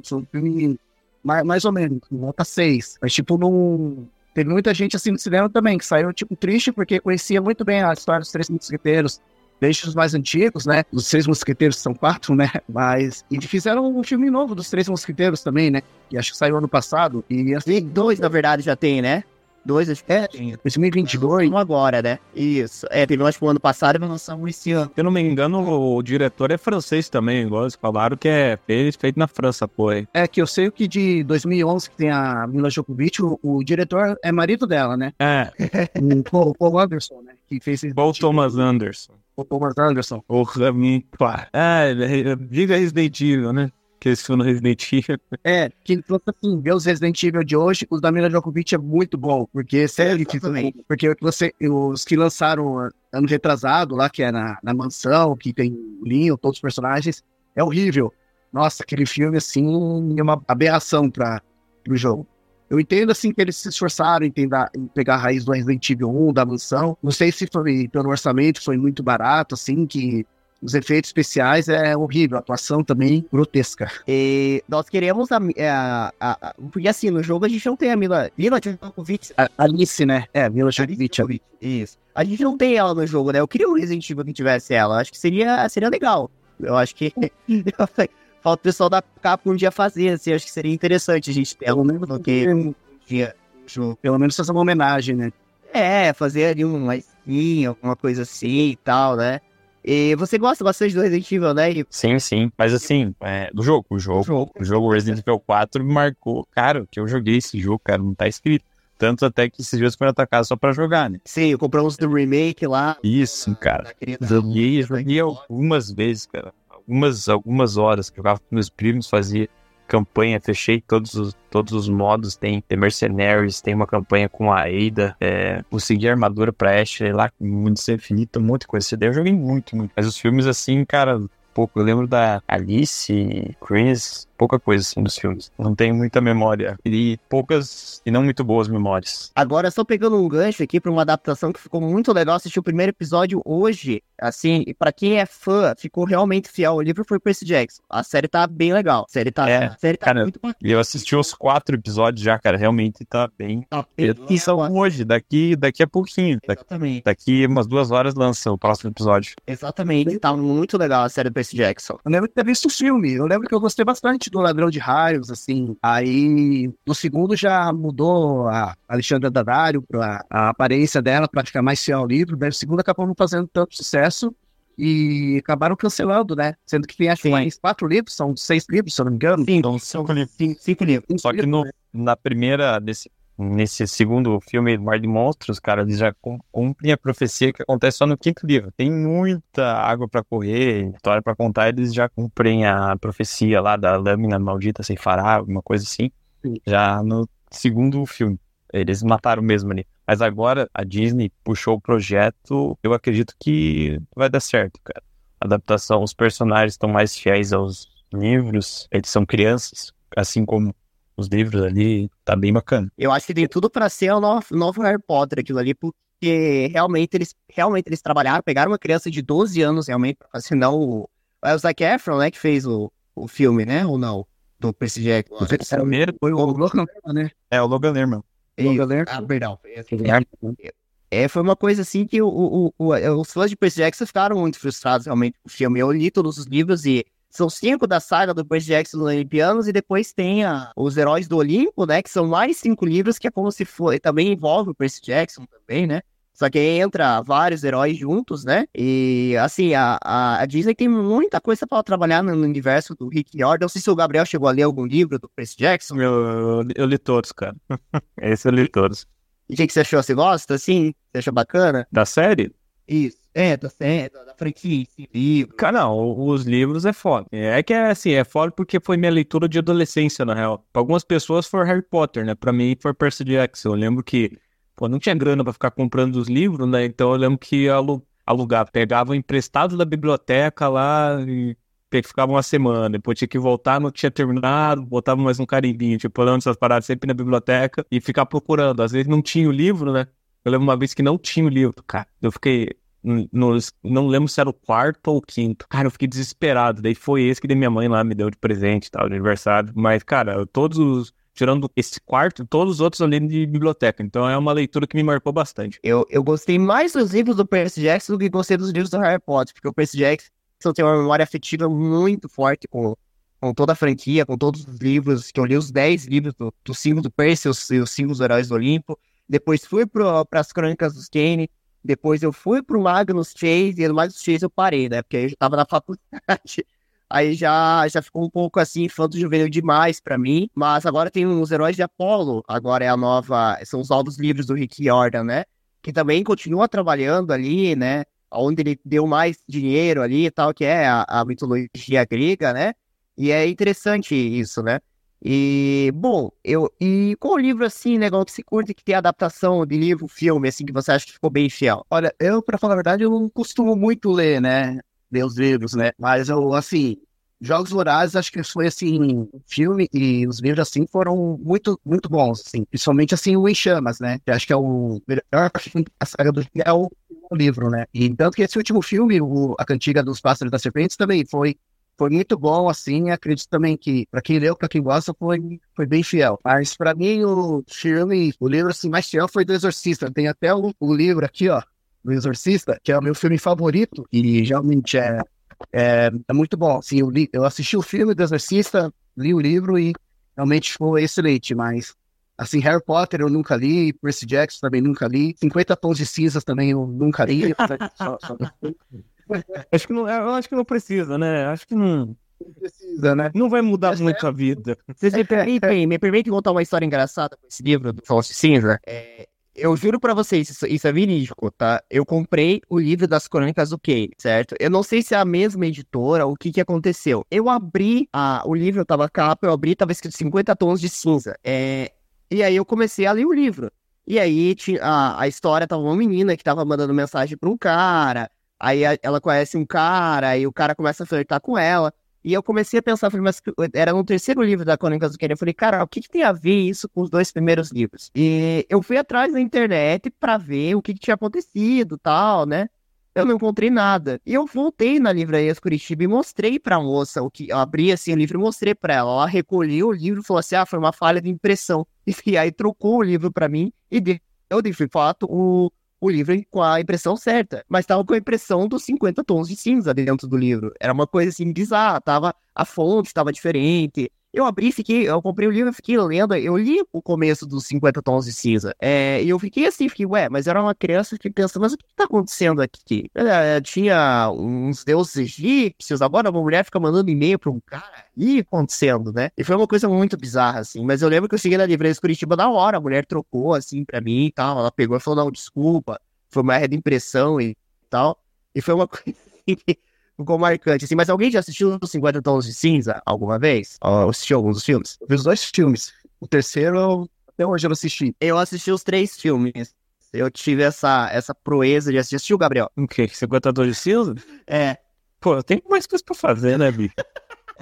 Mais, mais ou menos, nota seis. Mas, tipo, não... Teve muita gente, assim, no cinema também, que saiu, tipo, triste, porque conhecia muito bem a história dos Três Mosqueteiros, desde os mais antigos, né? Os Três Mosqueteiros são quatro, né? Mas... E fizeram um filme novo dos Três Mosqueteiros também, né? E acho que saiu ano passado. E, assim, e dois, na verdade, já tem, né? Dois, acho que é, dois mil e vinte e dois. Um agora, né? Isso. É, teve acho que o ano passado e vai lançar um esse ano. Se eu não me engano, o, o diretor é francês também, igual eles falaram que é feito, feito na França, pô. É que eu sei que de dois mil e onze, que tem a Mila Jovovich, o, o diretor é marido dela, né? É. O Paul, Paul Anderson, né? Que fez esse Paul tipo... Thomas Anderson. O Paul Anderson. O Rami, pá. Ah, diga Resident Evil, né? Que eles foram no Resident Evil. É, que assim, ver os Resident Evil de hoje, os da Mila Jovovich é muito bom, porque sério, também. Porque você, os que lançaram ano retrasado, lá que é na, na mansão, que tem o Linho, todos os personagens, é horrível. Nossa, aquele filme, assim, é uma aberração para o jogo. Eu entendo, assim, que eles se esforçaram em, tentar, em pegar a raiz do Resident Evil um, da mansão. Não sei se foi pelo orçamento, foi muito barato, assim, que... Os efeitos especiais é horrível, a atuação também grotesca. E nós queremos a, a, a, a... Porque assim, no jogo a gente não tem a Mila... Mila Jovovich... A Alice, né? É, Mila Jovovich. Isso. A gente não tem ela no jogo, né? Eu queria um Resident Evil que tivesse ela. Acho que seria, seria legal. Eu acho que... Falta o pessoal da Capcom um dia fazer, assim. Acho que seria interessante a gente ter ela, né? Porque... Pelo menos fazer uma homenagem, né? É, fazer ali uma skin, alguma coisa assim e tal, né? E você gosta bastante do Resident Evil, né? E... Sim, sim. Mas assim, é, do jogo, o jogo, jogo. O jogo Resident Evil quatro me marcou. Cara, que eu joguei esse jogo, cara, não tá escrito. Tanto até que esses dias foram atacados só pra jogar, né? Sim, eu comprei uns do remake lá. Isso, na, cara. Na querida... Joguei, joguei algumas vezes, cara. Algumas, algumas horas que eu jogava com meus primos, fazia campanha, fechei todos os, todos os modos, tem, tem Mercenários, tem uma campanha com a Ada, é, consegui armadura pra Ashley lá, muito ser infinito, muita coisa, daí eu joguei muito, muito, mas os filmes assim, cara, pouco, eu lembro da Alice, Chris, pouca coisa assim dos filmes, não tenho muita memória, e poucas, e não muito boas memórias. Agora, só pegando um gancho aqui pra uma adaptação que ficou muito legal, assisti o primeiro episódio hoje, Assim, e pra quem é fã, ficou realmente fiel ao livro, foi o Percy Jackson. A série tá bem legal. A série tá, é, a série tá cara, muito bacana. Eu assisti os quatro episódios já, cara. Realmente tá bem. Tá bem e são hoje, daqui, daqui a pouquinho. Exatamente. Daqui, daqui umas duas horas lança o próximo episódio. Exatamente. Tá muito legal a série do Percy Jackson. Eu lembro de ter visto o filme. Eu lembro que eu gostei bastante do Ladrão de Raios, assim. Aí, no segundo já mudou a Alexandra Daddario pra a aparência dela pra ficar mais fiel ao livro. Daí o segundo acabou não fazendo tanto sucesso. E acabaram cancelando, né? Sendo que tem, acho, mais quatro livros, são seis livros, se eu não me engano. Sim, então, são cinco livros. Cinco, cinco livros. Só que no, na primeira, desse, nesse segundo filme, Mar de Monstros, cara, eles já cumprem a profecia que acontece só no quinto livro. Tem muita água pra correr, história pra contar, eles já cumprem a profecia lá da lâmina maldita sem fará, alguma coisa assim. Sim. Já no segundo filme. Eles mataram mesmo ali. Mas agora a Disney puxou o projeto, eu acredito que vai dar certo, cara. A adaptação, os personagens estão mais fiéis aos livros, eles são crianças, assim como os livros ali, tá bem bacana. Eu acho que tem tudo pra ser o novo, novo Harry Potter, aquilo ali, porque realmente eles, realmente eles trabalharam, pegaram uma criança de doze anos realmente, pra assinar o... É o Zac Efron, né, que fez o, o filme, né, ou não? Do Percy Jackson. O primeiro foi o Logan Lerman, né? É, o Logan Lerman. E, ah, perdão. É, foi uma coisa assim que o, o, o, os fãs de Percy Jackson ficaram muito frustrados realmente com o filme. Eu li todos os livros e são cinco da saga do Percy Jackson dos Olimpianos e depois tem a, os Heróis do Olimpo, né? Que são mais cinco livros que é como se for, também envolve o Percy Jackson também, né? Só que aí entra vários heróis juntos, né? E, assim, a, a Disney tem muita coisa pra trabalhar no universo do Rick Riordan. Não sei se o Gabriel chegou a ler algum livro do Percy Jackson. Eu, eu, eu li todos, cara. Esse eu li todos. E o que você achou? Você gosta, assim? Você achou bacana? Da série? Isso. É, da série, da franquia, esse livro. Cara, não, os livros é foda. É que é assim, é foda porque foi minha leitura de adolescência, na real. Pra algumas pessoas foi Harry Potter, né? Pra mim foi Percy Jackson. Eu lembro que pô, não tinha grana pra ficar comprando os livros, né? Então eu lembro que alu- alugava, pegava emprestado da biblioteca lá e ficava uma semana. Depois tinha que voltar, não tinha terminado, botava mais um carimbinho, tipo, olhando essas paradas sempre na biblioteca e ficar procurando. Às vezes não tinha o livro, né? Eu lembro uma vez que não tinha o livro, cara. Eu fiquei... No, não lembro se era o quarto ou o quinto. Cara, eu fiquei desesperado. Daí foi esse que minha mãe lá me deu de presente e tal, de aniversário. Mas, cara, todos os... Tirando esse quarto, todos os outros eu li de biblioteca. Então é uma leitura que me marcou bastante. Eu, eu gostei mais dos livros do Percy Jackson do que gostei dos livros do Harry Potter. Porque o Percy Jackson tem uma memória afetiva muito forte com, com toda a franquia, com todos os livros. Que eu li os dez livros do, do cinco do Percy e os cinco dos Heróis do Olimpo. Depois fui para as Crônicas dos Kane. Depois eu fui pro Magnus Chase. E no Magnus Chase eu parei, né? Porque aí eu já tava na faculdade. Aí já, já ficou um pouco assim, infanto juvenil demais pra mim. Mas agora tem os Heróis de Apolo. Agora é a nova... São os novos livros do Rick Riordan, né? Que também continua trabalhando ali, né? Onde ele deu mais dinheiro ali e tal, que é a, a mitologia grega, né? E é interessante isso, né? E, bom, eu... E qual livro, assim, né, que se curte que tem adaptação de livro, filme, assim, que você acha que ficou bem fiel? Olha, eu, pra falar a verdade, eu não costumo muito ler, né? Meus livros, né? Mas eu, assim, Jogos Vorazes, acho que foi, assim, filme e os livros, assim, foram muito, muito bons, assim. Principalmente, assim, o Em Chamas, né? Que acho que é o melhor filme da saga do... É o livro, né? E tanto que esse último filme, o... A Cantiga dos Pássaros e das Serpentes, também foi... Foi muito bom, assim, acredito também que, pra quem leu, pra quem gosta, foi, foi bem fiel. Mas pra mim, o filme, o livro, assim, mais fiel foi do Exorcista. Tem até o, o livro aqui, ó. Do Exorcista, que é o meu filme favorito e realmente é, é, é muito bom, assim, eu, li, eu assisti o filme do Exorcista, li o livro e realmente foi excelente, mas assim, Harry Potter eu nunca li, Percy Jackson também nunca li, cinquenta tons de cinzas também eu nunca li. só, só... acho, que não, acho que não precisa, né? Acho que não... Não precisa, né? Não vai mudar essa muito é... a vida. Vocês me permitem, me permitem contar uma história engraçada com esse livro do Fausto Cinza? É... Eu juro pra vocês, isso, isso é verídico, tá? Eu comprei o livro das Crônicas do Kane, certo? Eu não sei se é a mesma editora ou o que que aconteceu. Eu abri a, o livro, eu tava capa, eu abri, tava escrito cinquenta tons de cinza. É, e aí eu comecei a ler o livro. E aí tinha, a, a história tava uma menina que tava mandando mensagem pra um cara. Aí a, ela conhece um cara, aí o cara começa a flertar com ela. E eu comecei a pensar, falei, mas era no terceiro livro da Crônicas do Kane. Eu falei, cara, o que, que tem a ver isso com os dois primeiros livros? E eu fui atrás na internet pra ver o que, que tinha acontecido e tal, né? eu não encontrei nada. E eu voltei na livraria de Curitiba e mostrei pra moça o que... Eu abri, assim, o livro e mostrei pra ela. Ela recolheu o livro e falou assim, ah, foi uma falha de impressão. E aí trocou o livro pra mim e deu, de fato, o, o livro com a impressão certa. Mas tava com a impressão dos cinquenta tons de cinza dentro do livro. Era uma coisa, assim, bizarra. Tava, a fonte tava diferente. Eu abri, fiquei, eu comprei o livro e fiquei lendo. Eu li o começo dos cinquenta Tons de Cinza. É, e eu fiquei assim, fiquei, ué, mas era uma criança que pensa, mas o que tá acontecendo aqui? É, tinha uns deuses egípcios, agora uma mulher fica mandando e-mail pra um cara. Ih, acontecendo, né? E foi uma coisa muito bizarra, assim. Mas eu lembro que eu cheguei na livraria de Curitiba na hora, a mulher trocou, assim, pra mim e tal. Ela pegou e falou, não, desculpa, foi uma erra de impressão e tal. E foi uma coisa que... ficou marcante, assim, mas alguém já assistiu os cinquenta Tons de Cinza alguma vez? Ou assistiu alguns dos filmes? Eu vi os dois filmes. O terceiro, até hoje eu não assisti. Eu assisti os três filmes. Eu tive essa, essa proeza de assistir. Assistiu, Gabriel? O quê? cinquenta Tons de Cinza? É. Pô, eu tenho mais coisa pra fazer, né, Bi?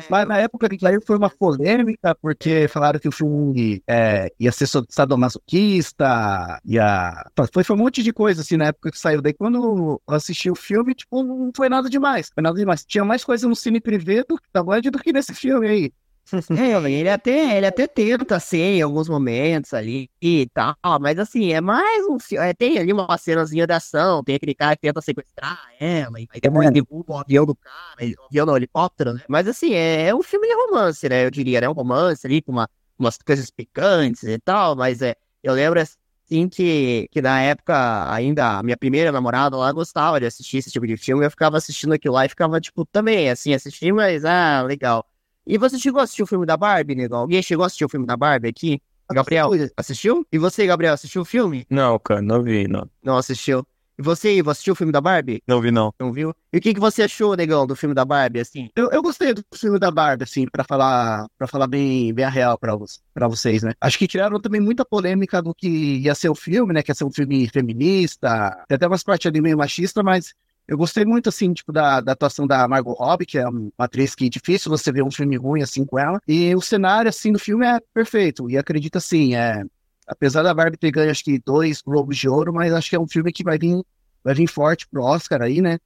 Mas na época que aí foi uma polêmica, porque falaram que o filme é, ia ser sadomasoquista, ia... Foi, foi um monte de coisa, assim, na época que saiu. Daí quando eu assisti o filme, tipo, não foi nada demais. Foi nada demais. Tinha mais coisa no cine privê do, da Band do que nesse filme aí. É, ele até, ele até tenta, assim, em alguns momentos ali e tal, mas assim, é mais um filme, é, tem ali uma cenazinha de ação, tem aquele cara que tenta sequestrar ela, e aí depois derruba o avião do cara, o avião não, o helicóptero, né? Mas assim, é, é um filme de romance, né? Eu diria, né? Um romance ali com uma, umas coisas picantes e tal, mas é, eu lembro assim que, que na época ainda a minha primeira namorada lá gostava de assistir esse tipo de filme, eu ficava assistindo aquilo lá e ficava tipo, também assim, assistir, mas ah, legal. E você chegou a assistir o filme da Barbie, nego? Alguém chegou a assistir o filme da Barbie aqui? Gabriel, assistiu? E você, Gabriel, assistiu o filme? Não, cara, não vi, não. Não assistiu? E você, Ivo, assistiu o filme da Barbie? Não vi, não. Não viu? E o que, que você achou, negão, do filme da Barbie, assim? Eu, eu gostei do filme da Barbie, assim, pra falar, pra falar bem, bem a real pra, pra vocês, né? Acho que tiraram também muita polêmica do que ia ser o filme, né? Que ia ser um filme feminista, tem até umas partes ali meio machista, mas... Eu gostei muito, assim, tipo, da, da atuação da Margot Robbie, que é uma atriz que é difícil você ver um filme ruim, assim, com ela. E o cenário, assim, do filme é perfeito. E acredito, assim, é... apesar da Barbie ter ganho, acho que, dois Globos de Ouro, mas acho que é um filme que vai vir, vai vir forte pro Oscar aí, né?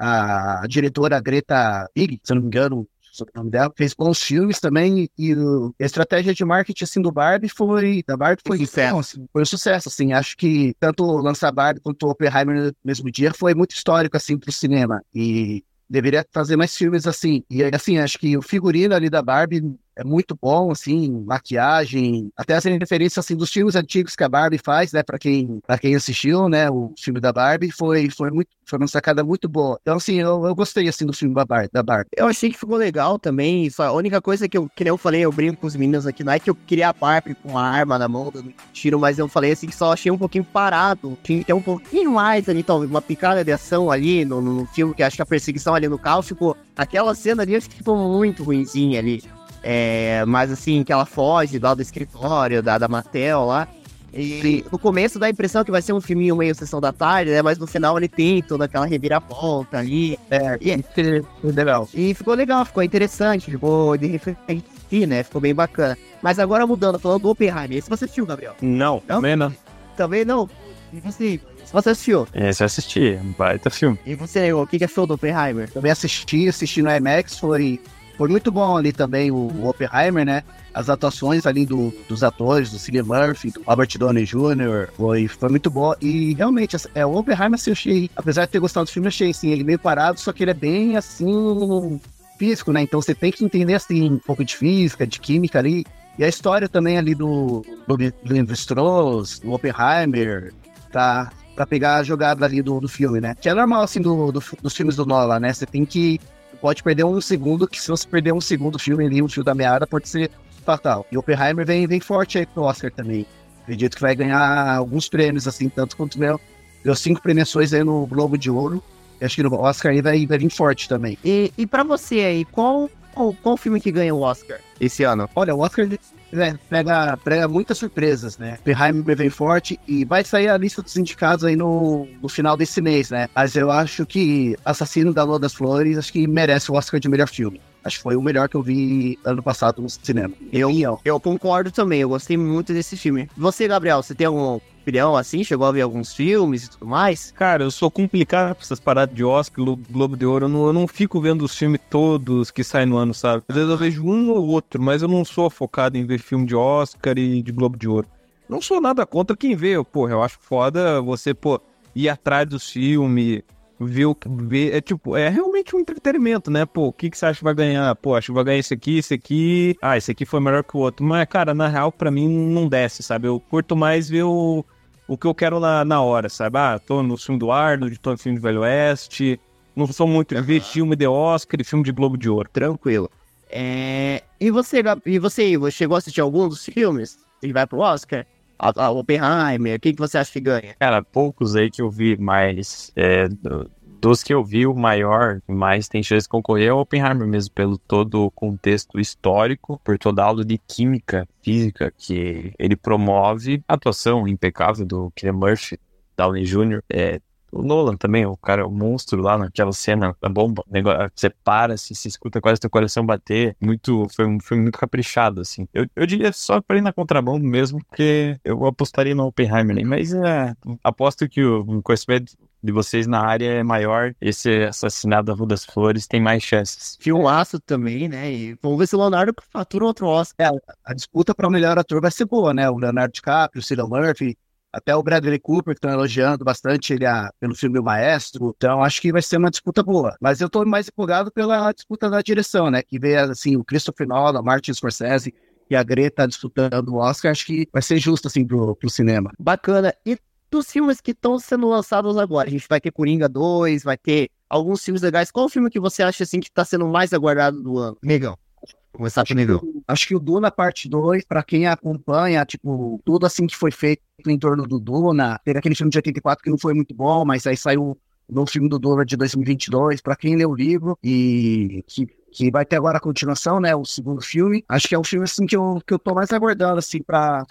A diretora Greta Gerwig, se eu não me engano, sobre o nome dela, fez bons filmes também. E a estratégia de marketing, assim, do Barbie foi... Da Barbie foi... Sucesso. Não, assim, foi um sucesso, assim. Acho que tanto lançar Barbie quanto Oppenheimer no mesmo dia foi muito histórico, assim, pro cinema. E deveria fazer mais filmes, assim. E, assim, acho que o figurino ali da Barbie é muito bom, assim. Maquiagem. Até as referências, assim, dos filmes antigos que a Barbie faz, né? Pra quem, pra quem assistiu, né? O filme da Barbie foi, foi muito... Foi uma sacada muito boa. Então, assim, eu, eu gostei, assim, do filme da Barbie, da Barbie. Eu achei que ficou legal também. Só a única coisa que eu, que nem eu falei, eu brinco com os meninos aqui, não é que eu queria a Barbie com a arma na mão, dando tiro, mas eu falei, assim, que só achei um pouquinho parado. Tinha que ter um pouquinho mais ali, talvez, uma picada de ação ali no, no filme, que acho que a perseguição ali no carro ficou... Aquela cena ali, acho que ficou muito ruinzinha ali. É, mas, assim, que ela foge lá do escritório, da, da Mattel lá. E no começo dá a impressão que vai ser um filminho meio Sessão da Tarde, né? Mas no final ele tem toda aquela reviravolta ali. É, legal. E ficou legal, ficou interessante, ficou de refletir, né? Ficou bem bacana. Mas agora mudando, falando do Oppenheimer, esse você assistiu, Gabriel? Não, não? também não. Também não? E você, você assistiu? Esse eu assisti, um baita filme. E você, o que achou do Oppenheimer? Também assisti, assisti no IMAX, foi... Foi muito bom ali também o, o Oppenheimer, né? As atuações ali do, dos atores, do Cillian Murphy, do Robert Downey Júnior Foi, foi muito bom. E realmente, é, o Oppenheimer, assim, eu achei... Apesar de ter gostado do filme, eu achei, assim, ele meio parado, só que ele é bem, assim, físico, né? Então você tem que entender, assim, um pouco de física, de química ali. E a história também ali do Levi Strauss, do Oppenheimer, tá... Pra pegar a jogada ali do, do filme, né? Que é normal, assim, do, do, dos filmes do Nolan, né? Você tem que... Pode perder um segundo, que se você perder um segundo filme ali, um fio da meada, pode ser fatal. E Oppenheimer vem, vem forte aí pro Oscar também. Acredito que vai ganhar alguns prêmios, assim, tanto quanto ganhou cinco premiações aí no Globo de Ouro. E acho que no Oscar aí vai, vai vir forte também. E, e pra você aí, qual, qual, qual filme que ganha o Oscar esse ano? Olha, o Oscar... É, pega, pega muitas surpresas, né? Oppenheimer vem forte e vai sair a lista dos indicados aí no, no final desse mês, né? Mas eu acho que Assassino da Lua das Flores, acho que merece o Oscar de melhor filme. Acho que foi o melhor que eu vi ano passado no cinema. Eu, eu concordo também, eu gostei muito desse filme. Você, Gabriel, você tem alguma opinião assim? Chegou a ver alguns filmes e tudo mais? Cara, eu sou complicado pra essas paradas de Oscar, Globo de Ouro. Eu não, eu não fico vendo os filmes todos que saem no ano, sabe? Às vezes eu vejo um ou outro, mas eu não sou focado em ver filme de Oscar e de Globo de Ouro. Não sou nada contra quem vê, porra. Eu acho foda você, pô, ir atrás dos filmes... Viu, vê, é tipo, é realmente um entretenimento, né? Pô, o que, que você acha que vai ganhar? Pô, acho que vai ganhar esse aqui, esse aqui. Ah, esse aqui foi melhor que o outro. Mas, cara, na real, pra mim, não desce, sabe? Eu curto mais ver o, o que eu quero na, na hora, sabe? Ah, tô no filme do Arnold, tô no filme do Velho Oeste. Não sou muito de ver filme de Oscar e filme de Globo de Ouro. Tranquilo. É... E você, e você, Ivo, chegou a assistir algum dos filmes que vai pro Oscar? A, a Oppenheimer, o que, que você acha que ganha? Cara, poucos aí que eu vi, mas é, dos que eu vi, o maior, mais tem chance de concorrer é o Oppenheimer mesmo, pelo todo o contexto histórico, por toda a aula de química, física, que ele promove, a atuação impecável do Cillian Murphy, Downey Júnior, é, o Nolan também, o cara, o monstro lá naquela cena, a bomba, negócio, você para, se, se escuta quase teu coração bater, muito, foi um filme muito caprichado, assim. Eu, eu diria só pra ir na contramão mesmo, porque eu apostaria no Oppenheimer, né? Mas é, aposto que o conhecimento de vocês na área é maior, esse Assassinato da Rua das Flores tem mais chances. Filmaço também, né? E vamos ver se o Leonardo fatura outro Oscar. É, a disputa pra melhor ator vai ser boa, né? O Leonardo DiCaprio, o Cillian Murphy... Até o Bradley Cooper, que estão elogiando bastante ele a, pelo filme O Maestro. Então, acho que vai ser uma disputa boa. Mas eu estou mais empolgado pela disputa da direção, né? Que vê, assim, o Christopher Nolan, Martin Scorsese e a Greta disputando o Oscar. Acho que vai ser justo, assim, pro, pro cinema. Bacana. E dos filmes que estão sendo lançados agora? A gente vai ter Coringa dois, vai ter alguns filmes legais. Qual o filme que você acha, assim, que está sendo mais aguardado do ano? Negão. Começar acho, que, acho que o Duna parte dois, pra quem acompanha, tipo, tudo assim que foi feito em torno do Duna, teve aquele filme de oitenta e quatro que não foi muito bom, mas aí saiu o novo filme do Duna de dois mil e vinte e dois, pra quem leu o livro, e que, que vai ter agora a continuação, né, o segundo filme, acho que é um filme, assim, que eu, que eu tô mais aguardando, assim, pra,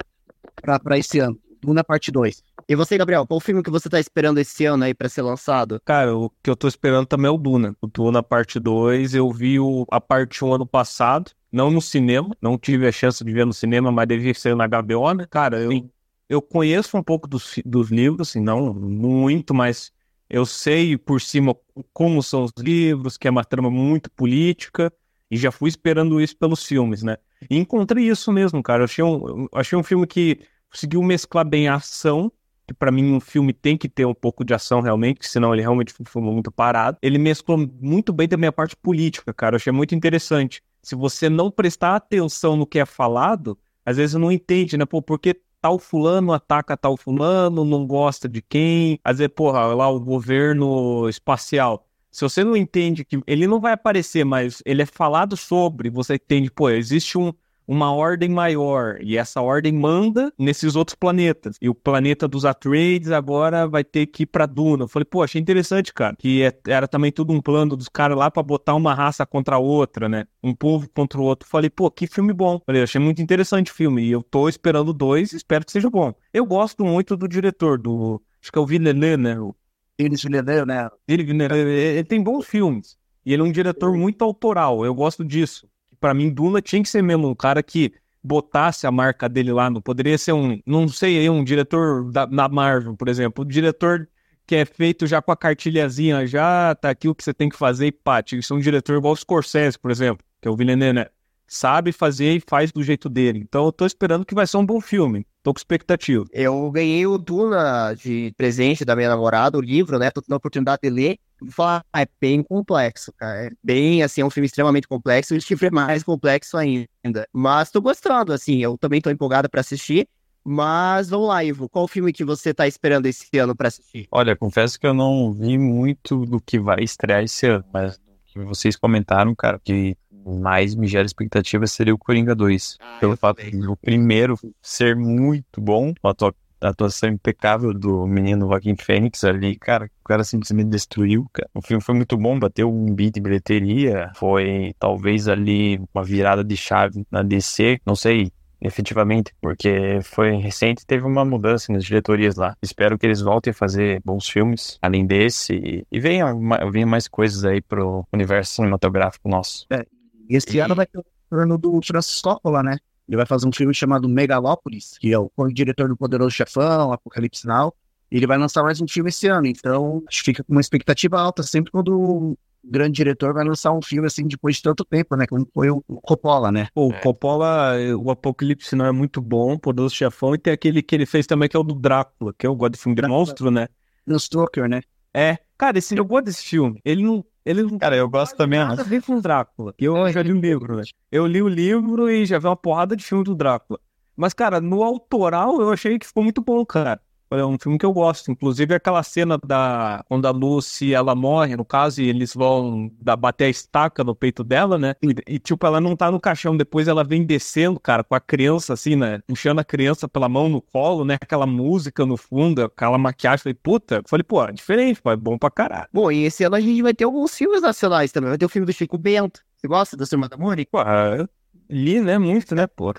pra, pra esse ano, Duna parte dois. E você, Gabriel, qual o filme que você tá esperando esse ano aí pra ser lançado? Cara, o que eu tô esperando também é o Duna. O Duna parte dois, eu vi o, a parte um ano passado, não no cinema, não tive a chance de ver no cinema, mas devia ser na H B O, né? Cara, eu, eu conheço um pouco dos, dos livros, assim, não muito, mas eu sei por cima como são os livros, que é uma trama muito política, e já fui esperando isso pelos filmes, né? E encontrei isso mesmo, cara. Eu achei um, eu achei um filme que conseguiu mesclar bem a ação, que pra mim um filme tem que ter um pouco de ação realmente, senão ele realmente foi um filme muito parado. Ele mesclou muito bem também a parte política, cara, eu achei muito interessante. Se você não prestar atenção no que é falado, às vezes não entende, né, pô, porque tal fulano ataca tal fulano, não gosta de quem, às vezes, porra, lá o governo espacial. Se você não entende que ele não vai aparecer, mas ele é falado sobre, você entende, pô, existe um uma ordem maior, e essa ordem manda nesses outros planetas. E o planeta dos Atreides agora vai ter que ir pra Duna. Eu falei, pô, achei interessante, cara, que é, era também tudo um plano dos caras lá pra botar uma raça contra a outra, né? Um povo contra o outro. Eu falei, pô, que filme bom. Eu falei, achei muito interessante o filme, e eu tô esperando dois, espero que seja bom. Eu gosto muito do diretor, do... acho que é o Villeneuve, né? O... Ele Villeneuve, né? Ele Villeneuve, ele tem bons filmes, e ele é um diretor muito autoral, eu gosto disso. Pra mim, Duna tinha que ser mesmo um cara que botasse a marca dele lá. Não poderia ser um, não sei, um diretor da, da Marvel, por exemplo. Um diretor que é feito já com a cartilhazinha, já tá aqui o que você tem que fazer e pá. Tinha que ser um diretor igual o Scorsese, por exemplo, que é o Villeneuve, né? Sabe fazer e faz do jeito dele. Então eu tô esperando que vai ser um bom filme. Tô com expectativa. Eu ganhei o Duna de presente da minha namorada, o livro, né? Tô tendo a oportunidade de ler. Vou falar, é bem complexo, cara. É bem, assim, é um filme extremamente complexo, e o livro é mais complexo ainda. Mas tô gostando, assim, eu também tô empolgado pra assistir. Mas vamos lá, Ivo, qual filme que você tá esperando esse ano pra assistir? Olha, confesso que eu não vi muito do que vai estrear esse ano, mas do que vocês comentaram, cara, que mais me gera expectativa seria o Coringa dois. Ah, pelo fato de o primeiro ser muito bom, a tua atuação impecável do menino Joaquim Fênix ali, cara, o cara simplesmente destruiu, cara. O filme foi muito bom, bateu um bi de bilheteria, foi talvez ali uma virada de chave na D C, não sei efetivamente, porque foi recente, teve uma mudança nas diretorias lá. Espero que eles voltem a fazer bons filmes, além desse, e, e venham venha mais coisas aí pro universo cinematográfico nosso. É. Esse e... ano vai ter o retorno do Francis Coppola, né? Ele vai fazer um filme chamado Megalópolis, que é o diretor do Poderoso Chefão, Apocalipse Now. E ele vai lançar mais um filme esse ano, então acho que fica com uma expectativa alta. Sempre quando o grande diretor vai lançar um filme assim depois de tanto tempo, né? Como foi o Coppola, né? Pô, o Coppola, o Apocalipse Now é muito bom, o Poderoso Chefão. E tem aquele que ele fez também, que é o do Drácula, que eu gosto de filme de Drácula. Monstro, né? No Stalker, né? É. Cara, esse, eu gosto desse filme. Ele não... Ele não Cara, eu gosto também. Nada a ver com o Drácula. Eu é, já li o livro, né? Eu li o livro e já vi uma porrada de filme do Drácula. Mas, cara, no autoral eu achei que ficou muito bom, cara. É um filme que eu gosto. Inclusive, aquela cena da... quando a Lucy, ela morre, no caso, e eles vão da... bater a estaca no peito dela, né? E, e, tipo, ela não tá no caixão. Depois ela vem descendo, cara, com a criança, assim, né? Puxando a criança pela mão no colo, né? Aquela música no fundo, aquela maquiagem. Falei, puta. Eu falei, pô, é diferente, pô. É bom pra caralho. Bom, e esse ano a gente vai ter alguns filmes nacionais também. Vai ter o filme do Chico Bento. Você gosta da Turma da Mônica? Pô, eu li, né? Muito, né, pô?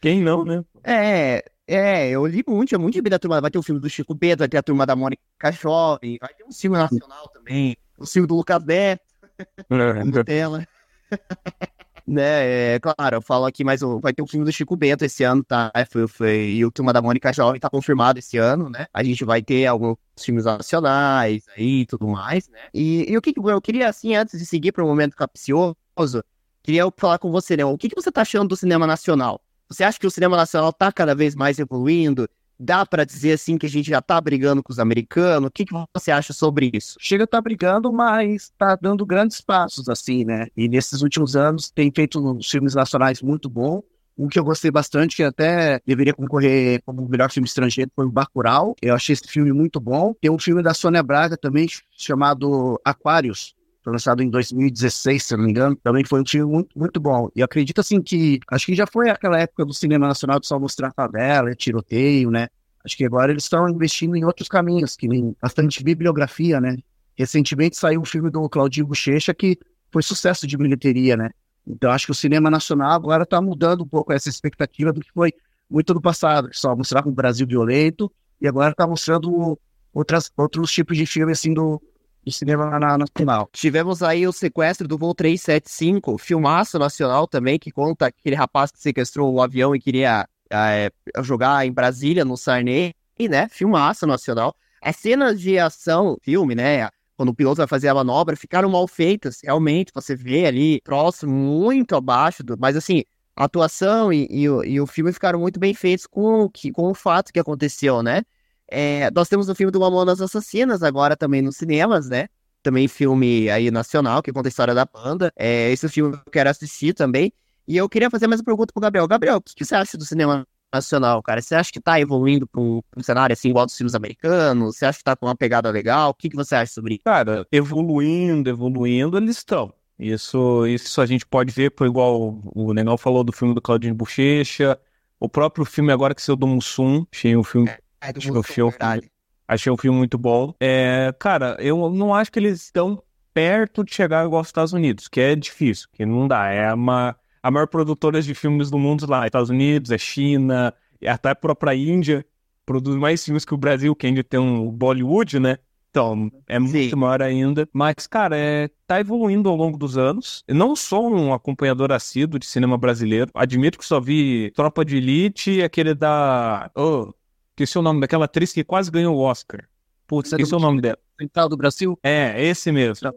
Quem não, né? É... É, eu li muito, é muito de bem da Turma. Vai ter o filme do Chico Bento, vai ter a Turma da Mônica Jovem, vai ter um filme nacional também, o filme do Lucas Neto, Nutella. Né, é, claro, eu falo aqui, mas vai ter o filme do Chico Bento esse ano, tá? É, foi, foi, e o Turma da Mônica Jovem tá confirmado esse ano, né? A gente vai ter alguns filmes nacionais aí e tudo mais, né? E, e o que eu queria, assim, antes de seguir para o momento capcioso, queria falar com você, né? O que, que você tá achando do cinema nacional? Você acha que o cinema nacional está cada vez mais evoluindo? Dá para dizer, assim, que a gente já está brigando com os americanos? O que, que você acha sobre isso? Chega a estar tá brigando, mas está dando grandes passos, assim, né? E nesses últimos anos tem feito uns filmes nacionais muito bons. Um que eu gostei bastante, que até deveria concorrer como o melhor filme estrangeiro, foi o Bacurau. Eu achei esse filme muito bom. Tem um filme da Sônia Braga também, chamado Aquarius. Foi lançado em dois mil e dezesseis, se eu não me engano. Também foi um filme muito, muito bom. E eu acredito, assim, que... Acho que já foi aquela época do cinema nacional de só mostrar favela, tiroteio, né? Acho que agora eles estão investindo em outros caminhos, que nem bastante bibliografia, né? Recentemente saiu um filme do Claudinho Buchecha que foi sucesso de bilheteria, né? Então acho que o cinema nacional agora está mudando um pouco essa expectativa do que foi muito no passado. Só mostrava o Brasil violento e agora está mostrando outras, outros tipos de filme, assim, do... de cinema nacional. Tivemos aí o sequestro do voo três sete cinco, filmaço nacional também, que conta aquele rapaz que sequestrou o avião e queria é, jogar em Brasília, no Sarney, e, né, filmaço nacional. As cenas de ação, filme, né, quando o piloto vai fazer a manobra, ficaram mal feitas, realmente, você vê ali, próximo, muito abaixo, do, mas assim, a atuação e, e, e o filme ficaram muito bem feitos com, que, com o fato que aconteceu, né. É, nós temos o filme do Mamonas Assassinas agora também nos cinemas, né? Também filme aí nacional, que conta a história da banda. É, esse filme eu quero assistir também. E eu queria fazer mais uma pergunta pro Gabriel. Gabriel, o que, que você acha do cinema nacional, cara? Você acha que tá evoluindo para um cenário assim igual dos filmes americanos? Você acha que tá com uma pegada legal? O que, que você acha sobre isso? Cara, evoluindo, evoluindo, eles estão. Isso, isso a gente pode ver, por igual o Negão falou do filme do Claudinho Buchecha, o próprio filme agora que saiu do Mussum, achei um filme... É, achei, o filme, achei o filme muito bom. É, cara, eu não acho que eles estão perto de chegar igual aos Estados Unidos, que é difícil, que não dá. É uma, a maior produtora de filmes do mundo lá, Estados Unidos, é China, até a própria Índia produz mais filmes que o Brasil, que ainda tem um Bollywood, né? Então, é muito Sim. maior ainda. Mas, cara, é, tá evoluindo ao longo dos anos. Eu não sou um acompanhador assíduo de cinema brasileiro. Admito que só vi Tropa de Elite e aquele da... Oh, esqueci o nome daquela atriz que quase ganhou o Oscar. Putz, esqueci o nome dela. Central do Brasil? É, esse mesmo.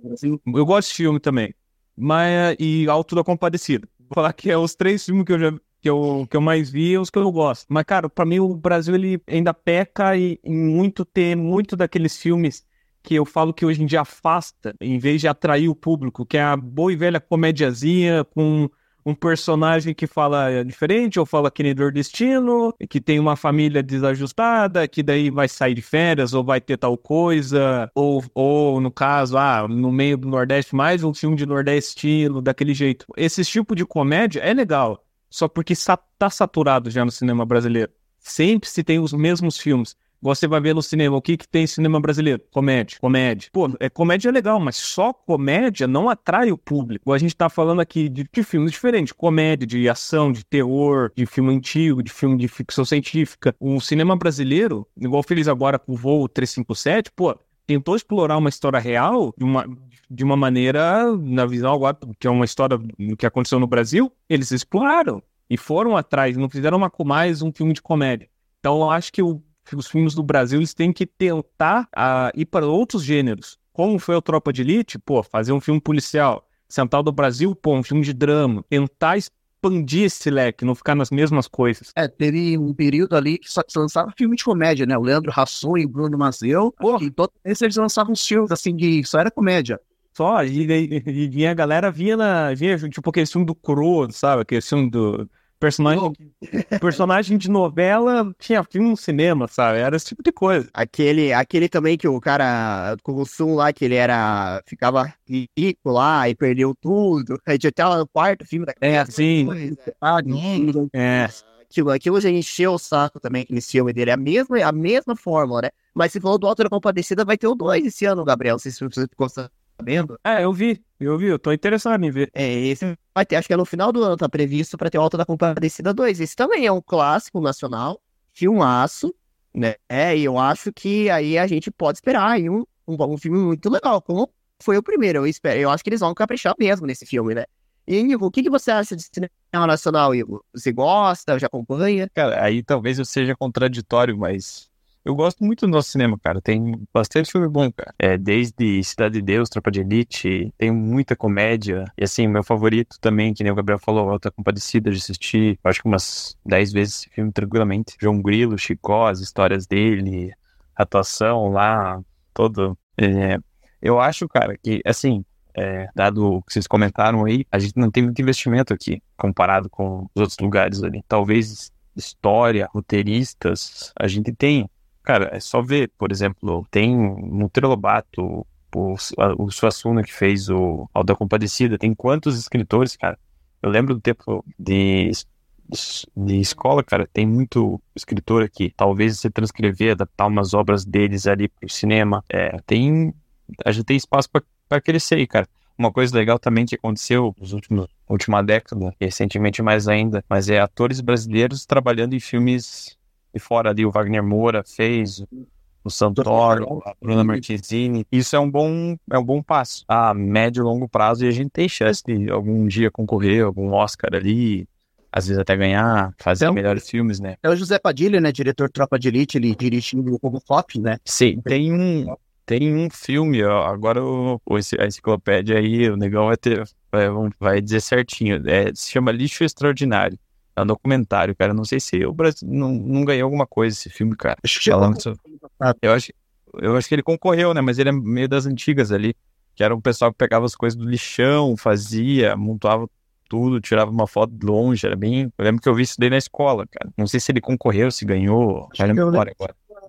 Eu gosto de filme também. Mas, e Auto da Compadecida. Vou falar que é os três filmes que eu, já, que, eu, que eu mais vi e os que eu gosto. Mas, cara, pra mim o Brasil ele ainda peca em muito ter muito daqueles filmes que eu falo que hoje em dia afasta, em vez de atrair o público, que é a boa e velha comediazinha com... um personagem que fala diferente, ou fala que nem nordestino, que tem uma família desajustada, que daí vai sair de férias, ou vai ter tal coisa, ou, ou no caso, ah, no meio do Nordeste, mais um filme de nordestino, daquele jeito. Esse tipo de comédia é legal, só porque tá saturado já no cinema brasileiro. Sempre se tem os mesmos filmes. Você vai ver no cinema, o que que tem cinema brasileiro? Comédia, comédia. Pô, é, comédia é legal, mas só comédia não atrai o público. A gente tá falando aqui de, de filmes diferentes, comédia, de ação, de terror, de filme antigo, de filme de ficção científica. O cinema brasileiro, igual fez agora com o Voo trezentos e cinquenta e sete, pô, tentou explorar uma história real, de uma, de uma maneira, na visão agora, que é uma história que aconteceu no Brasil, eles exploraram e foram atrás, não fizeram uma, mais um filme de comédia. Então eu acho que o, os filmes do Brasil, eles têm que tentar a, ir para outros gêneros. Como foi o Tropa de Elite, pô, fazer um filme policial. Central do Brasil, pô, um filme de drama. Tentar expandir esse leque, não ficar nas mesmas coisas. É, teve um período ali que só se lançava filme de comédia, né? O Leandro Hassum e o Bruno Mazzeo. Porra. E todos eles lançavam uns filmes, assim, de só era comédia. Só, e, e, e a galera vinha, na, vinha, tipo, aquele filme do Coroa, sabe? Aquele filme do... Personagem, personagem de novela tinha filme no cinema, sabe? Era esse tipo de coisa. Aquele, aquele também que o cara, com o Sun lá, que ele era, ficava rico lá e perdeu tudo. Aí tinha até o quarto filme da É, assim. Ah, é. Aquilo, aquilo já encheu o saco também, nesse filme dele. É a mesma, a mesma fórmula, né? Mas se falou do Auto da Compadecida, vai ter o dois esse ano, Gabriel. Vocês ficam sabendo? É, eu vi. Eu vi, eu tô interessado em ver. É, esse vai ter, acho que é no final do ano, tá previsto pra ter o Auto da Compadecida dois. Esse também é um clássico nacional, filmaço, né? É, e eu acho que aí a gente pode esperar aí um, um, um filme muito legal, como foi o primeiro, eu espero. Eu acho que eles vão caprichar mesmo nesse filme, né? E, Ivo, o que, que você acha de cinema nacional, Ivo? Você gosta, já acompanha? Cara, aí talvez eu seja contraditório, mas... eu gosto muito do nosso cinema, cara. Tem bastante filme bom, cara. É, desde Cidade de Deus, Tropa de Elite, tem muita comédia. E assim, meu favorito também, que nem o Gabriel falou, Auto da Compadecida, de assistir, acho que umas dez vezes esse filme tranquilamente. João Grilo, Chicó, as histórias dele, a atuação lá, todo. É, eu acho, cara, que assim, é, dado o que vocês comentaram aí, a gente não tem muito investimento aqui, comparado com os outros lugares ali. Talvez história, roteiristas, a gente tem. Cara, é só ver, por exemplo, tem Monteiro Lobato, o, o Suassuna que fez o Auto da Compadecida, tem quantos escritores, cara? Eu lembro do tempo de, de escola, cara, tem muito escritor aqui. Talvez você transcrever, adaptar umas obras deles ali pro cinema. É, tem, a gente tem espaço pra, pra crescer aí, cara. Uma coisa legal também que aconteceu nos últimos, última década, recentemente mais ainda, mas é atores brasileiros trabalhando em filmes... E fora ali, o Wagner Moura fez, o Santoro, a Bruna Marquezine. Isso é um bom, é um bom passo a médio e longo prazo. E a gente tem chance de algum dia concorrer, algum Oscar ali. Às vezes até ganhar, fazer então, melhores filmes, né? É o José Padilha, né? Diretor Tropa de Elite, ele dirige o Robocop, né? Sim, tem um... Tem um filme, ó, agora o, a enciclopédia aí, o negão vai ter... Vai, vai dizer certinho, é, se chama Lixo Extraordinário. É um documentário, cara. Não sei se eu não, não ganhei alguma coisa esse filme, cara. Acho que Falando sobre... eu, acho, eu acho que ele concorreu, né? Mas ele é meio das antigas ali. Que era um pessoal que pegava as coisas do lixão, fazia, amontoava tudo, tirava uma foto de longe. Era bem... Eu lembro que eu vi isso daí na escola, cara. Não sei se ele concorreu, se ganhou. Acho que eu agora.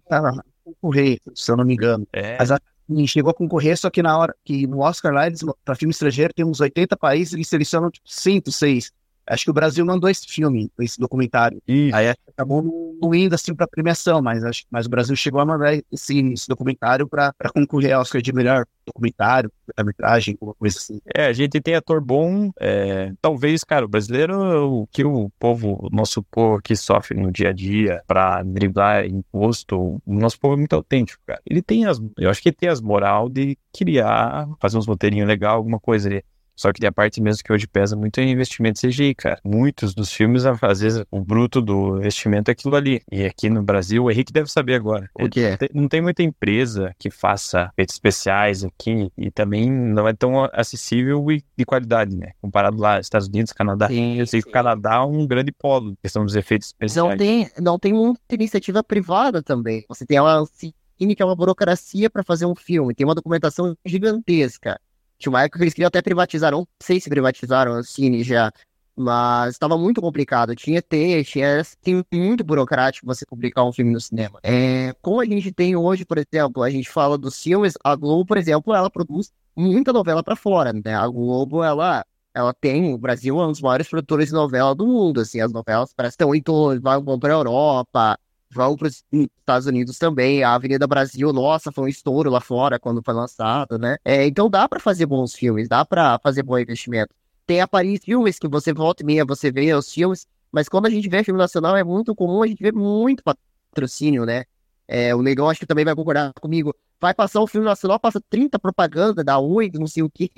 Tá, concorrer, se eu não me engano. É. Mas a... chegou a concorrer, só que na hora que no Oscar lá, eles, pra filme estrangeiro, tem uns oitenta países, eles selecionam tipo, cento e seis. Acho que o Brasil mandou esse filme, esse documentário. Isso. Aí acabou não indo assim pra premiação, mas, acho, mas o Brasil chegou a mandar esse, esse documentário pra, pra concluir a Oscar de melhor documentário, arbitragem, alguma coisa assim. É, a gente tem ator bom, é, talvez, cara, o brasileiro, o que o povo, o nosso povo aqui sofre no dia a dia pra driblar imposto, o nosso povo é muito autêntico, cara. Ele tem as, eu acho que ele tem as moral de criar, fazer uns roteirinhos legais, alguma coisa ali. Só que tem a parte mesmo que hoje pesa muito é investimento C G I, cara. Muitos dos filmes, às vezes, o bruto do investimento é aquilo ali. E aqui no Brasil, o Henrique deve saber agora. O que é? Não tem muita empresa que faça efeitos especiais aqui e também não é tão acessível e de qualidade, né? Comparado lá, Estados Unidos, Canadá. Sim, eu sei sim. Que o Canadá é um grande polo em questão dos efeitos especiais. Não tem, não tem muita iniciativa privada também. Você tem uma cine que é uma burocracia para fazer um filme. Tem uma documentação gigantesca. Tinha uma época que eles queriam até privatizar, não sei se privatizaram o Cine já, mas estava muito complicado. Tinha T, tinha tem muito burocrático você publicar um filme no cinema. É, como a gente tem hoje, por exemplo, a gente fala dos filmes, a Globo, por exemplo, ela produz muita novela para fora, né? A Globo, ela, ela tem, o Brasil é um dos maiores produtores de novela do mundo, assim, as novelas estão em torno, vão para a Europa, vão para os Estados Unidos também. A Avenida Brasil, nossa, foi um estouro lá fora quando foi lançado, né? É, então dá para fazer bons filmes, dá para fazer bom investimento. Tem a Paris Filmes, que você volta e meia, você vê os filmes, mas quando a gente vê filme nacional é muito comum, a gente vê muito patrocínio, né? É, o Negão acho que também vai concordar comigo. vai passar um filme nacional, passa trinta propagandas da Oi, não sei o quê,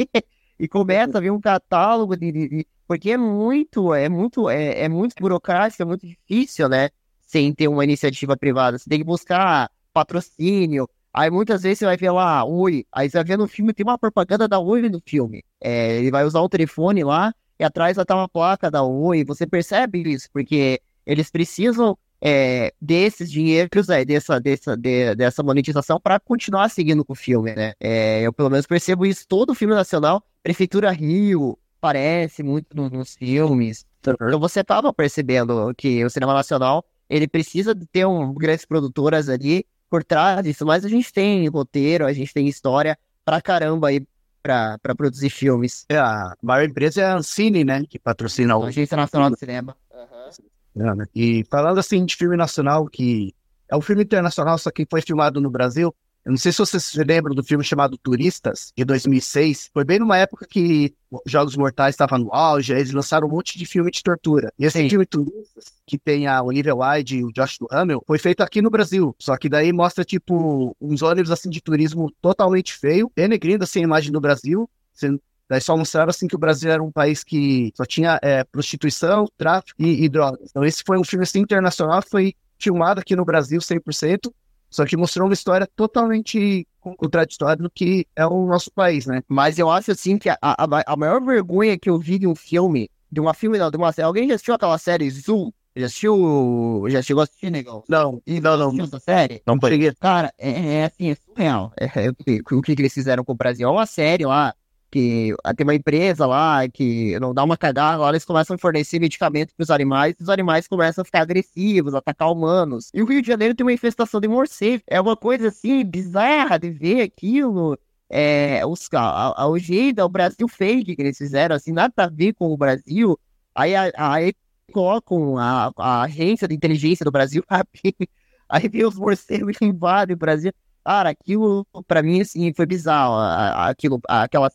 e começa a vir um catálogo de, de, de... porque é muito, é muito, é, é muito burocrático, é muito difícil, né? Sem ter uma iniciativa privada. Você tem que buscar patrocínio. Aí muitas vezes você vai ver lá, Oi, aí você vai ver no filme, tem uma propaganda da Oi no filme. É, ele vai usar o telefone lá, e atrás vai estar uma placa da Oi. Você percebe isso, porque eles precisam é, desses dinheiros, é, dessa, dessa, de, dessa monetização para continuar seguindo com o filme, né? É, eu pelo menos percebo isso, todo filme nacional, Prefeitura Rio, parece muito nos filmes. Então você estava percebendo que o cinema nacional, ele precisa ter um, grandes produtoras ali, por trás disso, mas a gente tem roteiro, a gente tem história pra caramba aí pra, pra produzir filmes. É, a maior empresa é a Ancine, né? Que patrocina o... Agência Nacional do Cinema. Uhum. É, né? E falando assim de filme nacional, que é um filme internacional, só que foi filmado no Brasil. Eu não sei se vocês se lembram do filme chamado Turistas, de dois mil e seis. Foi bem numa época que Jogos Mortais estava no auge, eles lançaram um monte de filme de tortura. E esse Sim. filme Turistas, que tem a Olivia Wilde e o Josh Duhamel, foi feito aqui no Brasil. Só que daí mostra, tipo, uns ônibus, assim, de turismo totalmente feio, denegrindo, assim, a imagem do Brasil. Daí só mostraram, assim, que o Brasil era um país que só tinha é, prostituição, tráfico e, e drogas. Então esse foi um filme, assim, internacional, foi filmado aqui no Brasil cem por cento. Só que mostrou uma história totalmente contraditória do que é o nosso país, né? Mas eu acho, assim, que a, a, a maior vergonha que eu vi de um filme, de uma filme, não, de uma série... Alguém já assistiu aquela série Zoom? Já assistiu... Já chegou a assistir, negão? Não, e não, não. Não essa série? Não peguei. Cara, é, é assim, é surreal. É, é, o que eles fizeram com o Brasil? É uma série lá, que tem uma empresa lá, que não dá uma cagada, agora eles começam a fornecer medicamento pros animais, e os animais começam a ficar agressivos, atacar humanos. E o Rio de Janeiro tem uma infestação de morcego. É uma coisa, assim, bizarra de ver aquilo. É, os, a, a, o jeito, o Brasil fake que eles fizeram, assim, nada a ver com o Brasil. Aí, a, aí colocam a, a agência de inteligência do Brasil, aí, aí vê os morcegos que invadem o Brasil. Cara, aquilo, pra mim, assim, foi bizarro. Aquilo, aquela...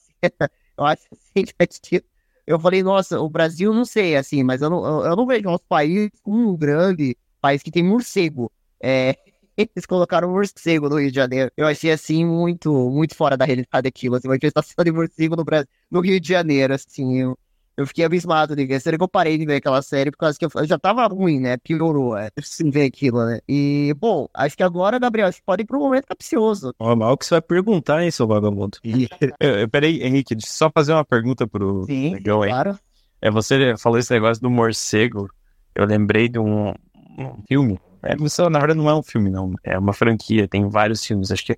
Eu acho assim, eu falei, nossa, o Brasil, não sei, assim, mas eu não, eu não vejo nosso país como um grande país que tem morcego. É, eles colocaram morcego no Rio de Janeiro. Eu achei, assim, muito, muito fora da realidade aquilo, assim, uma manifestação de morcego no, Brasil, no Rio de Janeiro, assim, eu, eu fiquei abismado, né? Sério que eu parei de ver aquela série, por causa que eu, eu já tava ruim, né? Piorou, é, sem ver aquilo, né? E, bom, acho que agora, Gabriel, a gente pode ir pro momento capcioso. Ó, mal que você vai perguntar, hein, seu vagabundo. Peraí, Henrique, deixa eu só fazer uma pergunta pro... Sim, legal, claro. Hein? É, você falou esse negócio do morcego, eu lembrei de um, um filme, é, na verdade não é um filme, não, é uma franquia, tem vários filmes, acho que...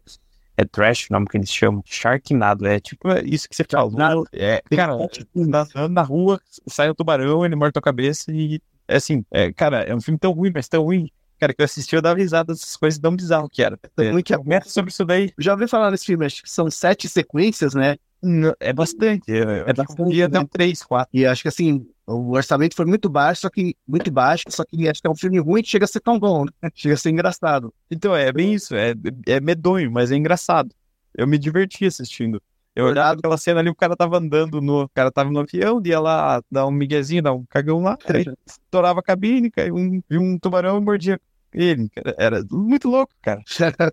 É trash o nome que eles chamam. Sharknado. É tipo é isso que você falou. Na, é, cara, na, na rua sai um tubarão, ele morde tua cabeça e... É assim, é, cara, é um filme tão ruim, mas tão ruim. Cara, que eu assisti, eu dava risada dessas coisas tão bizarro que era. É, é, que comenta sobre isso daí. Já ouvi falar nesse filme, acho que são sete sequências, né? Não, é bastante. É, é, é bastante. E até um três, quatro. E acho que assim... O orçamento foi muito baixo, só que muito baixo, só que acho que é um filme ruim que chega a ser tão bom, né? Chega a ser engraçado. Então, é bem isso, é, é medonho, mas é engraçado. Eu me diverti assistindo. Eu olhava aquela cena ali, o cara tava andando no... O cara tava no avião, ia lá dar um miguezinho, dar um cagão lá, aí estourava a cabine, caiu um, um tubarão e mordia ele, cara. Era muito louco, cara.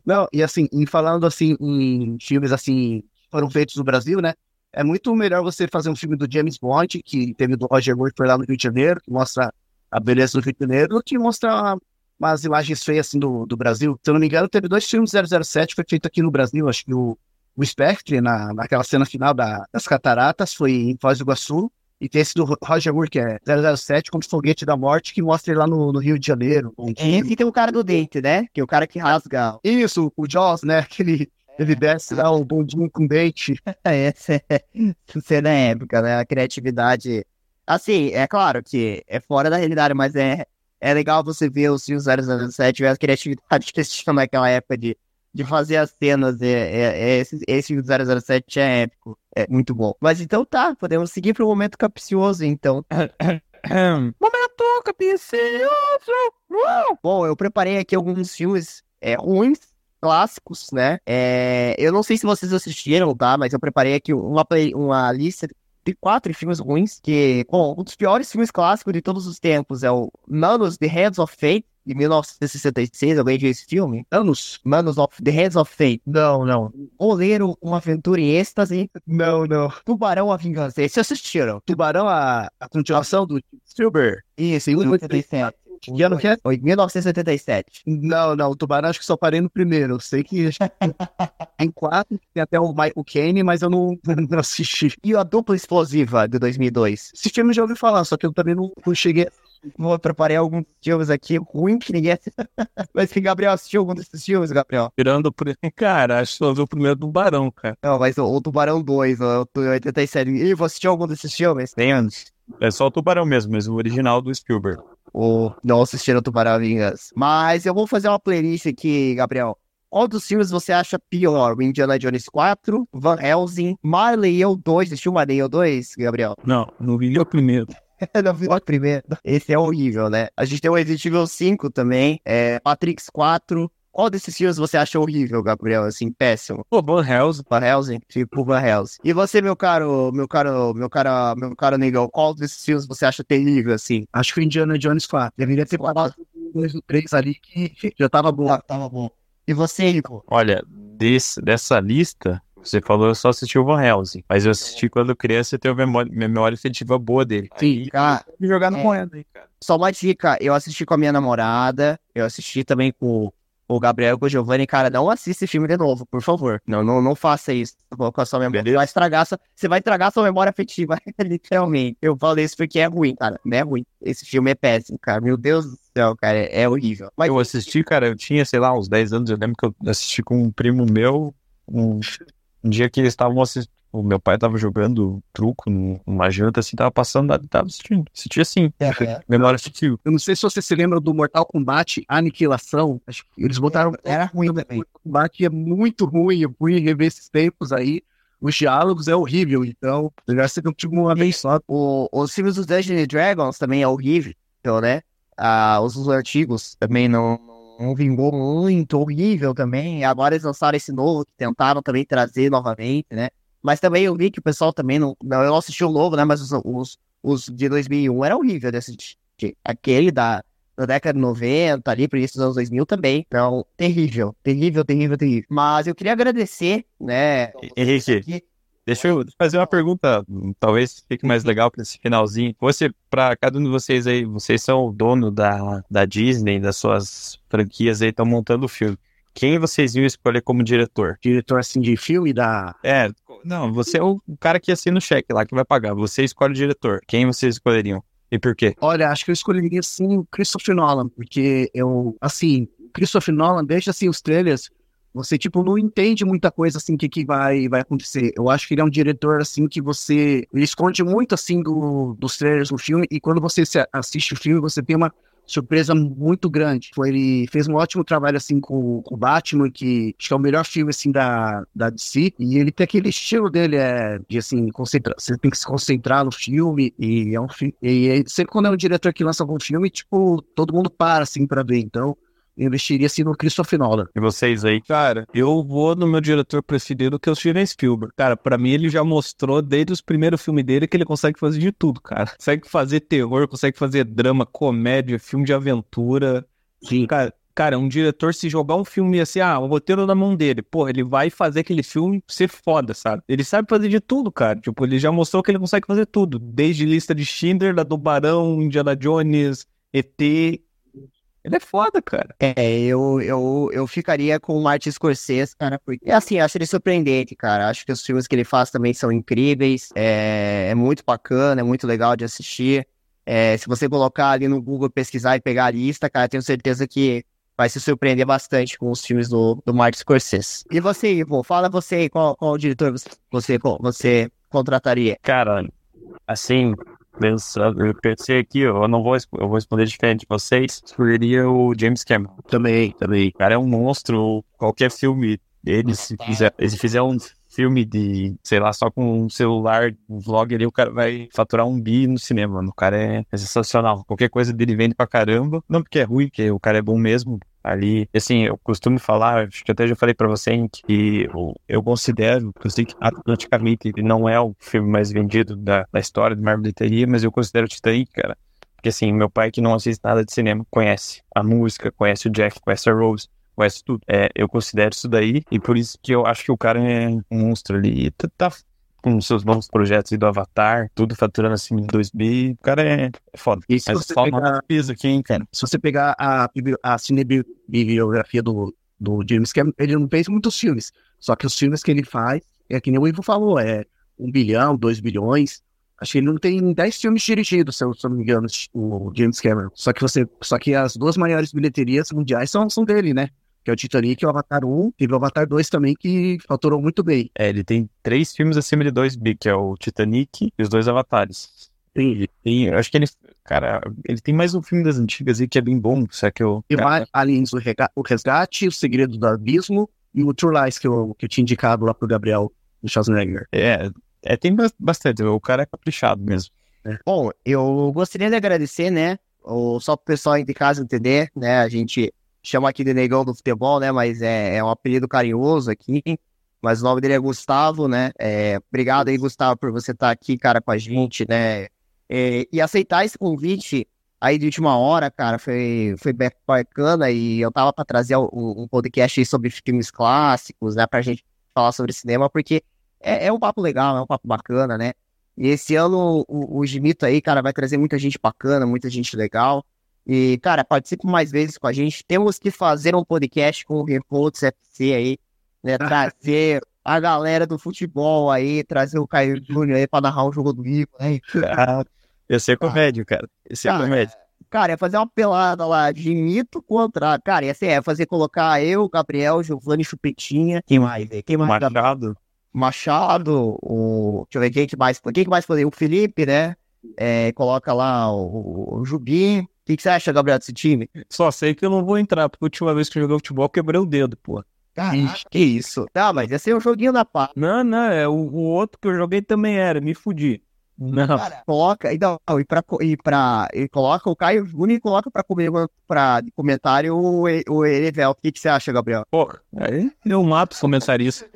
Não, e assim, em falando assim, em filmes assim, foram feitos no Brasil, né? É muito melhor você fazer um filme do James Bond, que teve do Roger Moore, que foi lá no Rio de Janeiro, que mostra a beleza do Rio de Janeiro, do que mostra uma, umas imagens feias assim do, do Brasil. Se eu não me engano, teve dois filmes zero zero sete que foi feito aqui no Brasil, acho que o, o Spectre, na, naquela cena final da, das cataratas, foi em Foz do Iguaçu, e tem esse do Roger Moore, que é zero zero sete, como Foguete da Morte, que mostra ele lá no, no Rio de Janeiro. Um é esse que tem o cara do dente, né? Que é o cara que rasga. Isso, o Jaws, né? Aquele... Ele desce lá o bondinho com dente. Essa é cena épica, né? A criatividade. Assim, é claro que é fora da realidade, mas é, é legal você ver os filmes zero zero sete e a criatividade que eles tinham naquela época de, de fazer as cenas. É, é, é, esse, esse filme zero zero sete é épico. É muito bom. Mas então tá, podemos seguir pro momento capcioso, então. Momento capcioso! Uh! Bom, eu preparei aqui alguns filmes é, ruins. Clássicos, né? É, eu não sei se vocês assistiram, tá? Mas eu preparei aqui uma, play, uma lista de quatro filmes ruins, que, bom, um dos piores filmes clássicos de todos os tempos é o Manos, The Hands of Fate, de mil novecentos e sessenta e seis, alguém viu esse filme? Anos, Manos of the Hands of Fate. Não, não. Oleiro, Uma Aventura em Êxtase. Não, não. Tubarão, A Vingança. Vocês assistiram? Tubarão, a, a continuação do Spielberg. Isso, em mil novecentos e oitenta e sete. Que ano que é? mil novecentos e setenta e sete. Não, não, o Tubarão acho que só parei no primeiro. Eu sei que em quatro tem até o Michael Caine, mas eu não, não assisti. E a Dupla Explosiva de dois mil e dois? Esse filme eu já ouvi falar, só que eu também não cheguei. Vou preparar alguns filmes aqui, ruim que ninguém assistiu. Mas que Gabriel assistiu algum desses filmes, Gabriel? Tirando o Cara, acho que eu vi o primeiro Tubarão, cara. Não, mas o, o Tubarão dois, o oitenta e sete. E você assistiu algum desses filmes? Tem anos. É só o Tubarão mesmo, mas o original do Spielberg. Ou não assistiram o Tubarão Vingança. Mas eu vou fazer uma playlist aqui, Gabriel. Qual dos filmes você acha pior? Indiana Jones quatro, Van Helsing, Marley dois. Assistiu Marley dois, Gabriel? Não, não vi o primeiro. Não vi o primeiro. Esse é horrível, né? A gente tem o Resident Evil cinco também, é, Matrix quatro. Qual desses filmes você acha horrível, Gabriel? Assim, péssimo. Pô, Van Helsing. Van Helsing? Tipo, Van Helsing. E você, meu caro, meu caro, meu caro, meu caro negão, qual desses filmes você acha terrível, assim? Acho que o Indiana Jones quatro. Deveria ter parado dois ou três ali que já tava bom. Ah, tava bom. E você, Rico? Olha, desse, dessa lista... Você falou, eu só assisti o Van Helsing. Mas eu assisti quando criança e tenho memória, memória afetiva boa dele. Sim, aí, cara. Me jogar no moeda aí, cara. Só uma dica, eu assisti com a minha namorada, eu assisti também com o Gabriel e com o Giovanni. Cara, não assista esse filme de novo, por favor. Não, não, não faça isso com a sua memória. Você vai estragar sua, você vai estragar sua memória afetiva, literalmente. Eu falei isso porque é ruim, cara. Não é ruim. Esse filme é péssimo, cara. Meu Deus do céu, cara. É, é horrível. Mas... Eu assisti, cara, eu tinha, sei lá, uns dez anos. Eu lembro que eu assisti com um primo meu, um... Um dia que eles estavam assistindo, o meu pai tava jogando truco numa janta, assim, tava passando nada e tava assistindo. Assistia assim, é, é. Memória assistiu. Eu não sei se você se lembra do Mortal Kombat Aniquilação, acho que eles botaram... É, era ruim também. Mortal Kombat é muito ruim, eu fui rever esses tempos aí. Os diálogos é horrível, então, melhor ser que eu tive uma vez só. Os filmes dos Dungeons and Dragons também é horrível, então, né? Ah, os, os antigos também não... Um vingou muito, horrível também. Agora eles lançaram esse novo, que tentaram também trazer novamente, né? Mas também eu vi que o pessoal também não... não eu não assisti o novo, né? Mas os, os, os de dois mil e um era horrível desse de, aquele da, da década de noventa, ali, por isso dos anos dois mil também. Então, terrível, terrível, terrível, terrível. Mas eu queria agradecer, né? Henrique, deixa eu fazer uma pergunta, talvez fique mais legal para esse finalzinho. Você, para cada um de vocês aí, vocês são o dono da, da Disney, das suas franquias aí, estão montando o filme. Quem vocês iam escolher como diretor? Diretor, assim, de filme da... É, não, você é o cara que assina o cheque lá, que vai pagar. Você escolhe o diretor. Quem vocês escolheriam? E por quê? Olha, acho que eu escolheria, assim, o Christopher Nolan, porque eu, assim, o Christopher Nolan deixa, assim, os trailers... Você, tipo, não entende muita coisa, assim, que, que vai, vai acontecer. Eu acho que ele é um diretor, assim, que você... Ele esconde muito, assim, do, dos trailers do filme. E quando você assiste o filme, você tem uma surpresa muito grande. Ele fez um ótimo trabalho, assim, com o Batman, que acho que é o melhor filme, assim, da, da D C. E ele tem aquele estilo dele, é, de, assim, concentrar. Você tem que se concentrar no filme. E é um filme... E sempre quando é um diretor que lança algum filme, tipo, todo mundo para, assim, pra ver. Então... Eu investiria, assim, no Christopher Nolan. E vocês aí? Cara, eu vou no meu diretor preferido, que é o Steven Spielberg. Cara, pra mim, ele já mostrou, desde os primeiros filmes dele, que ele consegue fazer de tudo, cara. Consegue fazer terror, consegue fazer drama, comédia, filme de aventura. Sim. Cara, cara, um diretor, se jogar um filme assim, ah, o roteiro na mão dele, porra, ele vai fazer aquele filme ser foda, sabe? Ele sabe fazer de tudo, cara. Tipo, ele já mostrou que ele consegue fazer tudo. Desde Lista de Schindler, da Tubarão, Indiana Jones, E T... Ele é foda, cara. É, eu, eu, eu ficaria com o Martin Scorsese, cara, porque, assim, acho ele surpreendente, cara. Acho que os filmes que ele faz também são incríveis, é, é muito bacana, é muito legal de assistir. É, se você colocar ali no Google, pesquisar e pegar a lista, cara, tenho certeza que vai se surpreender bastante com os filmes do, do Martin Scorsese. E você, Ivo, fala você aí, qual, qual diretor você, qual, você contrataria? Cara, assim... Eu pensei aqui, eu não vou, eu vou responder diferente de vocês. Escolheria o James Cameron. Também, também. O cara é um monstro. Qualquer filme dele, se fizer, se fizer um filme de, sei lá, só com um celular, um vlog ali, o cara vai faturar um bi no cinema, mano. O cara é, é sensacional. Qualquer coisa dele vende pra caramba. Não porque é ruim, porque o cara é bom mesmo. Ali, assim, eu costumo falar, acho que até já falei pra você, hein, que eu, eu considero, eu sei que atlanticamente ele não é o filme mais vendido da, da história de marbilheteria, mas eu considero Titanic, cara, Porque assim, meu pai que não assiste nada de cinema conhece a música, conhece o Jack, conhece a Rose, conhece tudo. É, eu considero isso daí e por isso que eu acho que o cara é um monstro ali. E tá com seus novos projetos aí do Avatar, tudo faturando assim em dois bi. O cara é foda. E se Mas você só pegar... peso aqui, hein, cara? Se você pegar a, a cinebiografia do, do James Cameron, ele não fez muitos filmes. Só que os filmes que ele faz, é que nem o Ivo falou, é um bilhão, dois bilhões... Acho que ele não tem dez filmes dirigidos, se eu não me engano, o James Cameron. Só que, você, só que as duas maiores bilheterias mundiais são, são dele, né? Que é o Titanic e o Avatar um. Teve o Avatar dois também, que faturou muito bem. É, ele tem três filmes acima de dois bi, que é o Titanic e os dois Avatares. Entendi. E acho que ele... Cara, ele tem mais um filme das antigas aí que é bem bom, será que eu... E mais Aliens, o Resgate, o Segredo do Abismo e o True Lies, que eu, que eu tinha indicado lá pro Gabriel Schwarzenegger. É... É, tem bastante, o cara é caprichado mesmo. É. Bom, eu gostaria de agradecer, né, só pro pessoal aí de casa entender, né, a gente chama aqui de negão do futebol, né, mas é, é um apelido carinhoso aqui, mas o nome dele é Gustavo, né, é, obrigado aí, Gustavo, por você estar tá aqui, cara, com a gente, né, é, e aceitar esse convite aí de última hora, cara, foi, foi bacana, e eu tava pra trazer um podcast aí sobre filmes clássicos, né, pra gente falar sobre cinema, porque É, é um papo legal, é um papo bacana, né? E esse ano o, o Gimito aí, cara, vai trazer muita gente bacana, muita gente legal. E, cara, participe mais vezes com a gente. Temos que fazer um podcast com o Revolts F C aí, né? Trazer a galera do futebol aí, trazer o Caio Júnior aí pra narrar o jogo do Ivo, né? Ah, ia ser comédia, cara. Ia ser cara, comédia. Cara, ia fazer uma pelada lá, Gimito contra... Cara, ia ser, ia fazer colocar eu, Gabriel, Giovanni Chupetinha. Quem mais? Quem mais? Machado. Machado, o... deixa eu ver quem que mais, quem que mais foi, o Felipe, né, é, coloca lá o, o Jubi, o que, que você acha, Gabriel, desse time? Só sei que eu não vou entrar, porque a última vez que eu joguei futebol eu quebrei o dedo, pô. Caraca, que isso. Tá, mas esse é um joguinho da paz. Não, não, é, o, o outro que eu joguei também era, me fudi. Não. Cara, coloca, então, e, pra, e, pra, e coloca o Caio Júnior e coloca pra, comer, pra comentário o, o Erevel, o que, que você acha, Gabriel? Pô, aí eu mato os comentaristas.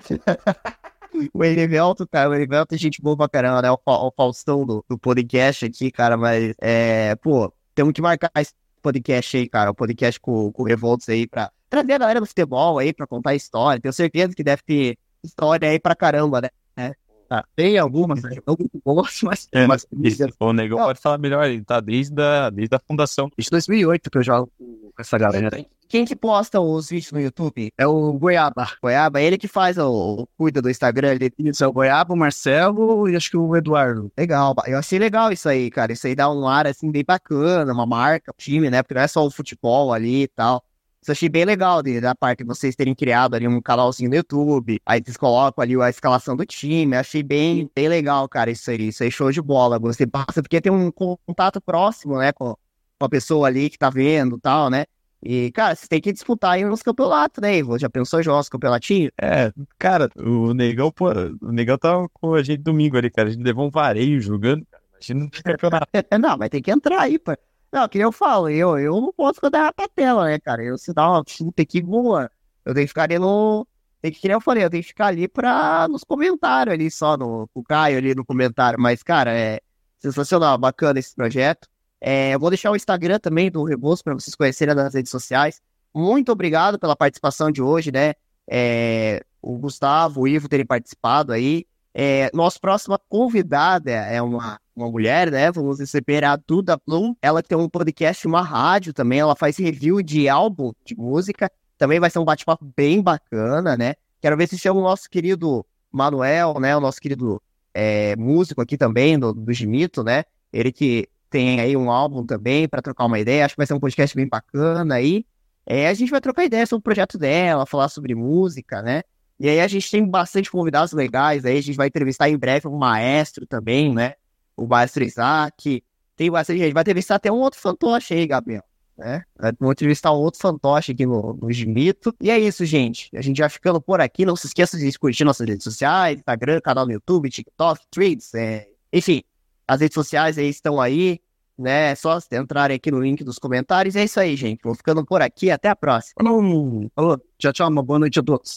O Erivelto, cara, o Erivelto é gente boa pra caramba, né? O, o Faustão do, do podcast aqui, cara, mas, é, pô, temos que marcar esse podcast aí, cara, o podcast com, com o Revoltos aí, pra trazer a galera do futebol aí, pra contar história. Tenho certeza que deve ter história aí pra caramba, né? É, tá. Tem algumas, né? Eu gosto, mas... É, mas isso, o Negão pode falar melhor aí, tá? Desde a, desde a fundação. Desde dois mil e oito que eu jogo com essa galera. Tem. Quem que posta os vídeos no YouTube? É o Goiaba. Goiaba, ele que faz, o cuida do Instagram. Ele... Isso, é o Goiaba, o Marcelo e acho que o Eduardo. Legal, eu achei legal isso aí, cara. Isso aí dá um ar, assim, bem bacana, uma marca, um time, né? Porque não é só o futebol ali e tal. Isso eu achei bem legal de, da parte de vocês terem criado ali um canalzinho no YouTube. Aí vocês colocam ali a escalação do time. Eu achei bem, bem legal, cara, isso aí. Isso aí, show de bola. Você passa, porque tem um contato próximo, né? Com, com a pessoa ali que tá vendo e tal, né? E, cara, você tem que disputar aí uns campeonatos, né, Ivo? Já pensou em jogar uns campeonatinhos? É, cara, o Negão, pô, o Negão tava com a gente domingo ali, cara. A gente levou um vareio jogando, cara. Imagina um campeonato. Não, mas tem que entrar aí, pô. Não, que nem eu falo, eu, eu não posso dar pra tela, né, cara? Eu se dá uma chuta aqui, boa. Eu tenho que ficar ali no... Tem que, que nem eu falei, eu tenho que ficar ali pra... nos comentários ali só, no... o Caio ali no comentário. Mas, cara, é sensacional, bacana esse projeto. É, eu vou deixar o Instagram também do Rebouço para vocês conhecerem nas redes sociais. Muito obrigado pela participação de hoje, né? É, o Gustavo, o Ivo terem participado aí. É, nossa próxima convidada é uma, uma mulher, né? Vamos receber a Duda Blum. Ela tem um podcast, uma rádio também. Ela faz review de álbum de música. Também vai ser um bate-papo bem bacana, né? Quero ver se chama o nosso querido Manuel, né? O nosso querido é, músico aqui também, do, do Gimito, né? Ele que... tem aí um álbum também para trocar uma ideia. Acho que vai ser um podcast bem bacana aí. É, a gente vai trocar ideia sobre o projeto dela, falar sobre música, né? E aí a gente tem bastante convidados legais aí. A gente vai entrevistar em breve um maestro também, né? O maestro Isaac. Tem bastante gente. Vai entrevistar até um outro fantoche aí, Gabriel, né? Vou entrevistar um outro fantoche aqui no, no Gimito. E é isso, gente. A gente vai ficando por aqui. Não se esqueça de curtir nossas redes sociais, Instagram, canal no YouTube, TikTok, Threads, é... enfim. As redes sociais aí estão aí, né? É só entrarem aqui no link dos comentários. É isso aí, gente. Vou ficando por aqui. Até a próxima. Falou. Falou. Tchau, tchau. Uma boa noite a todos.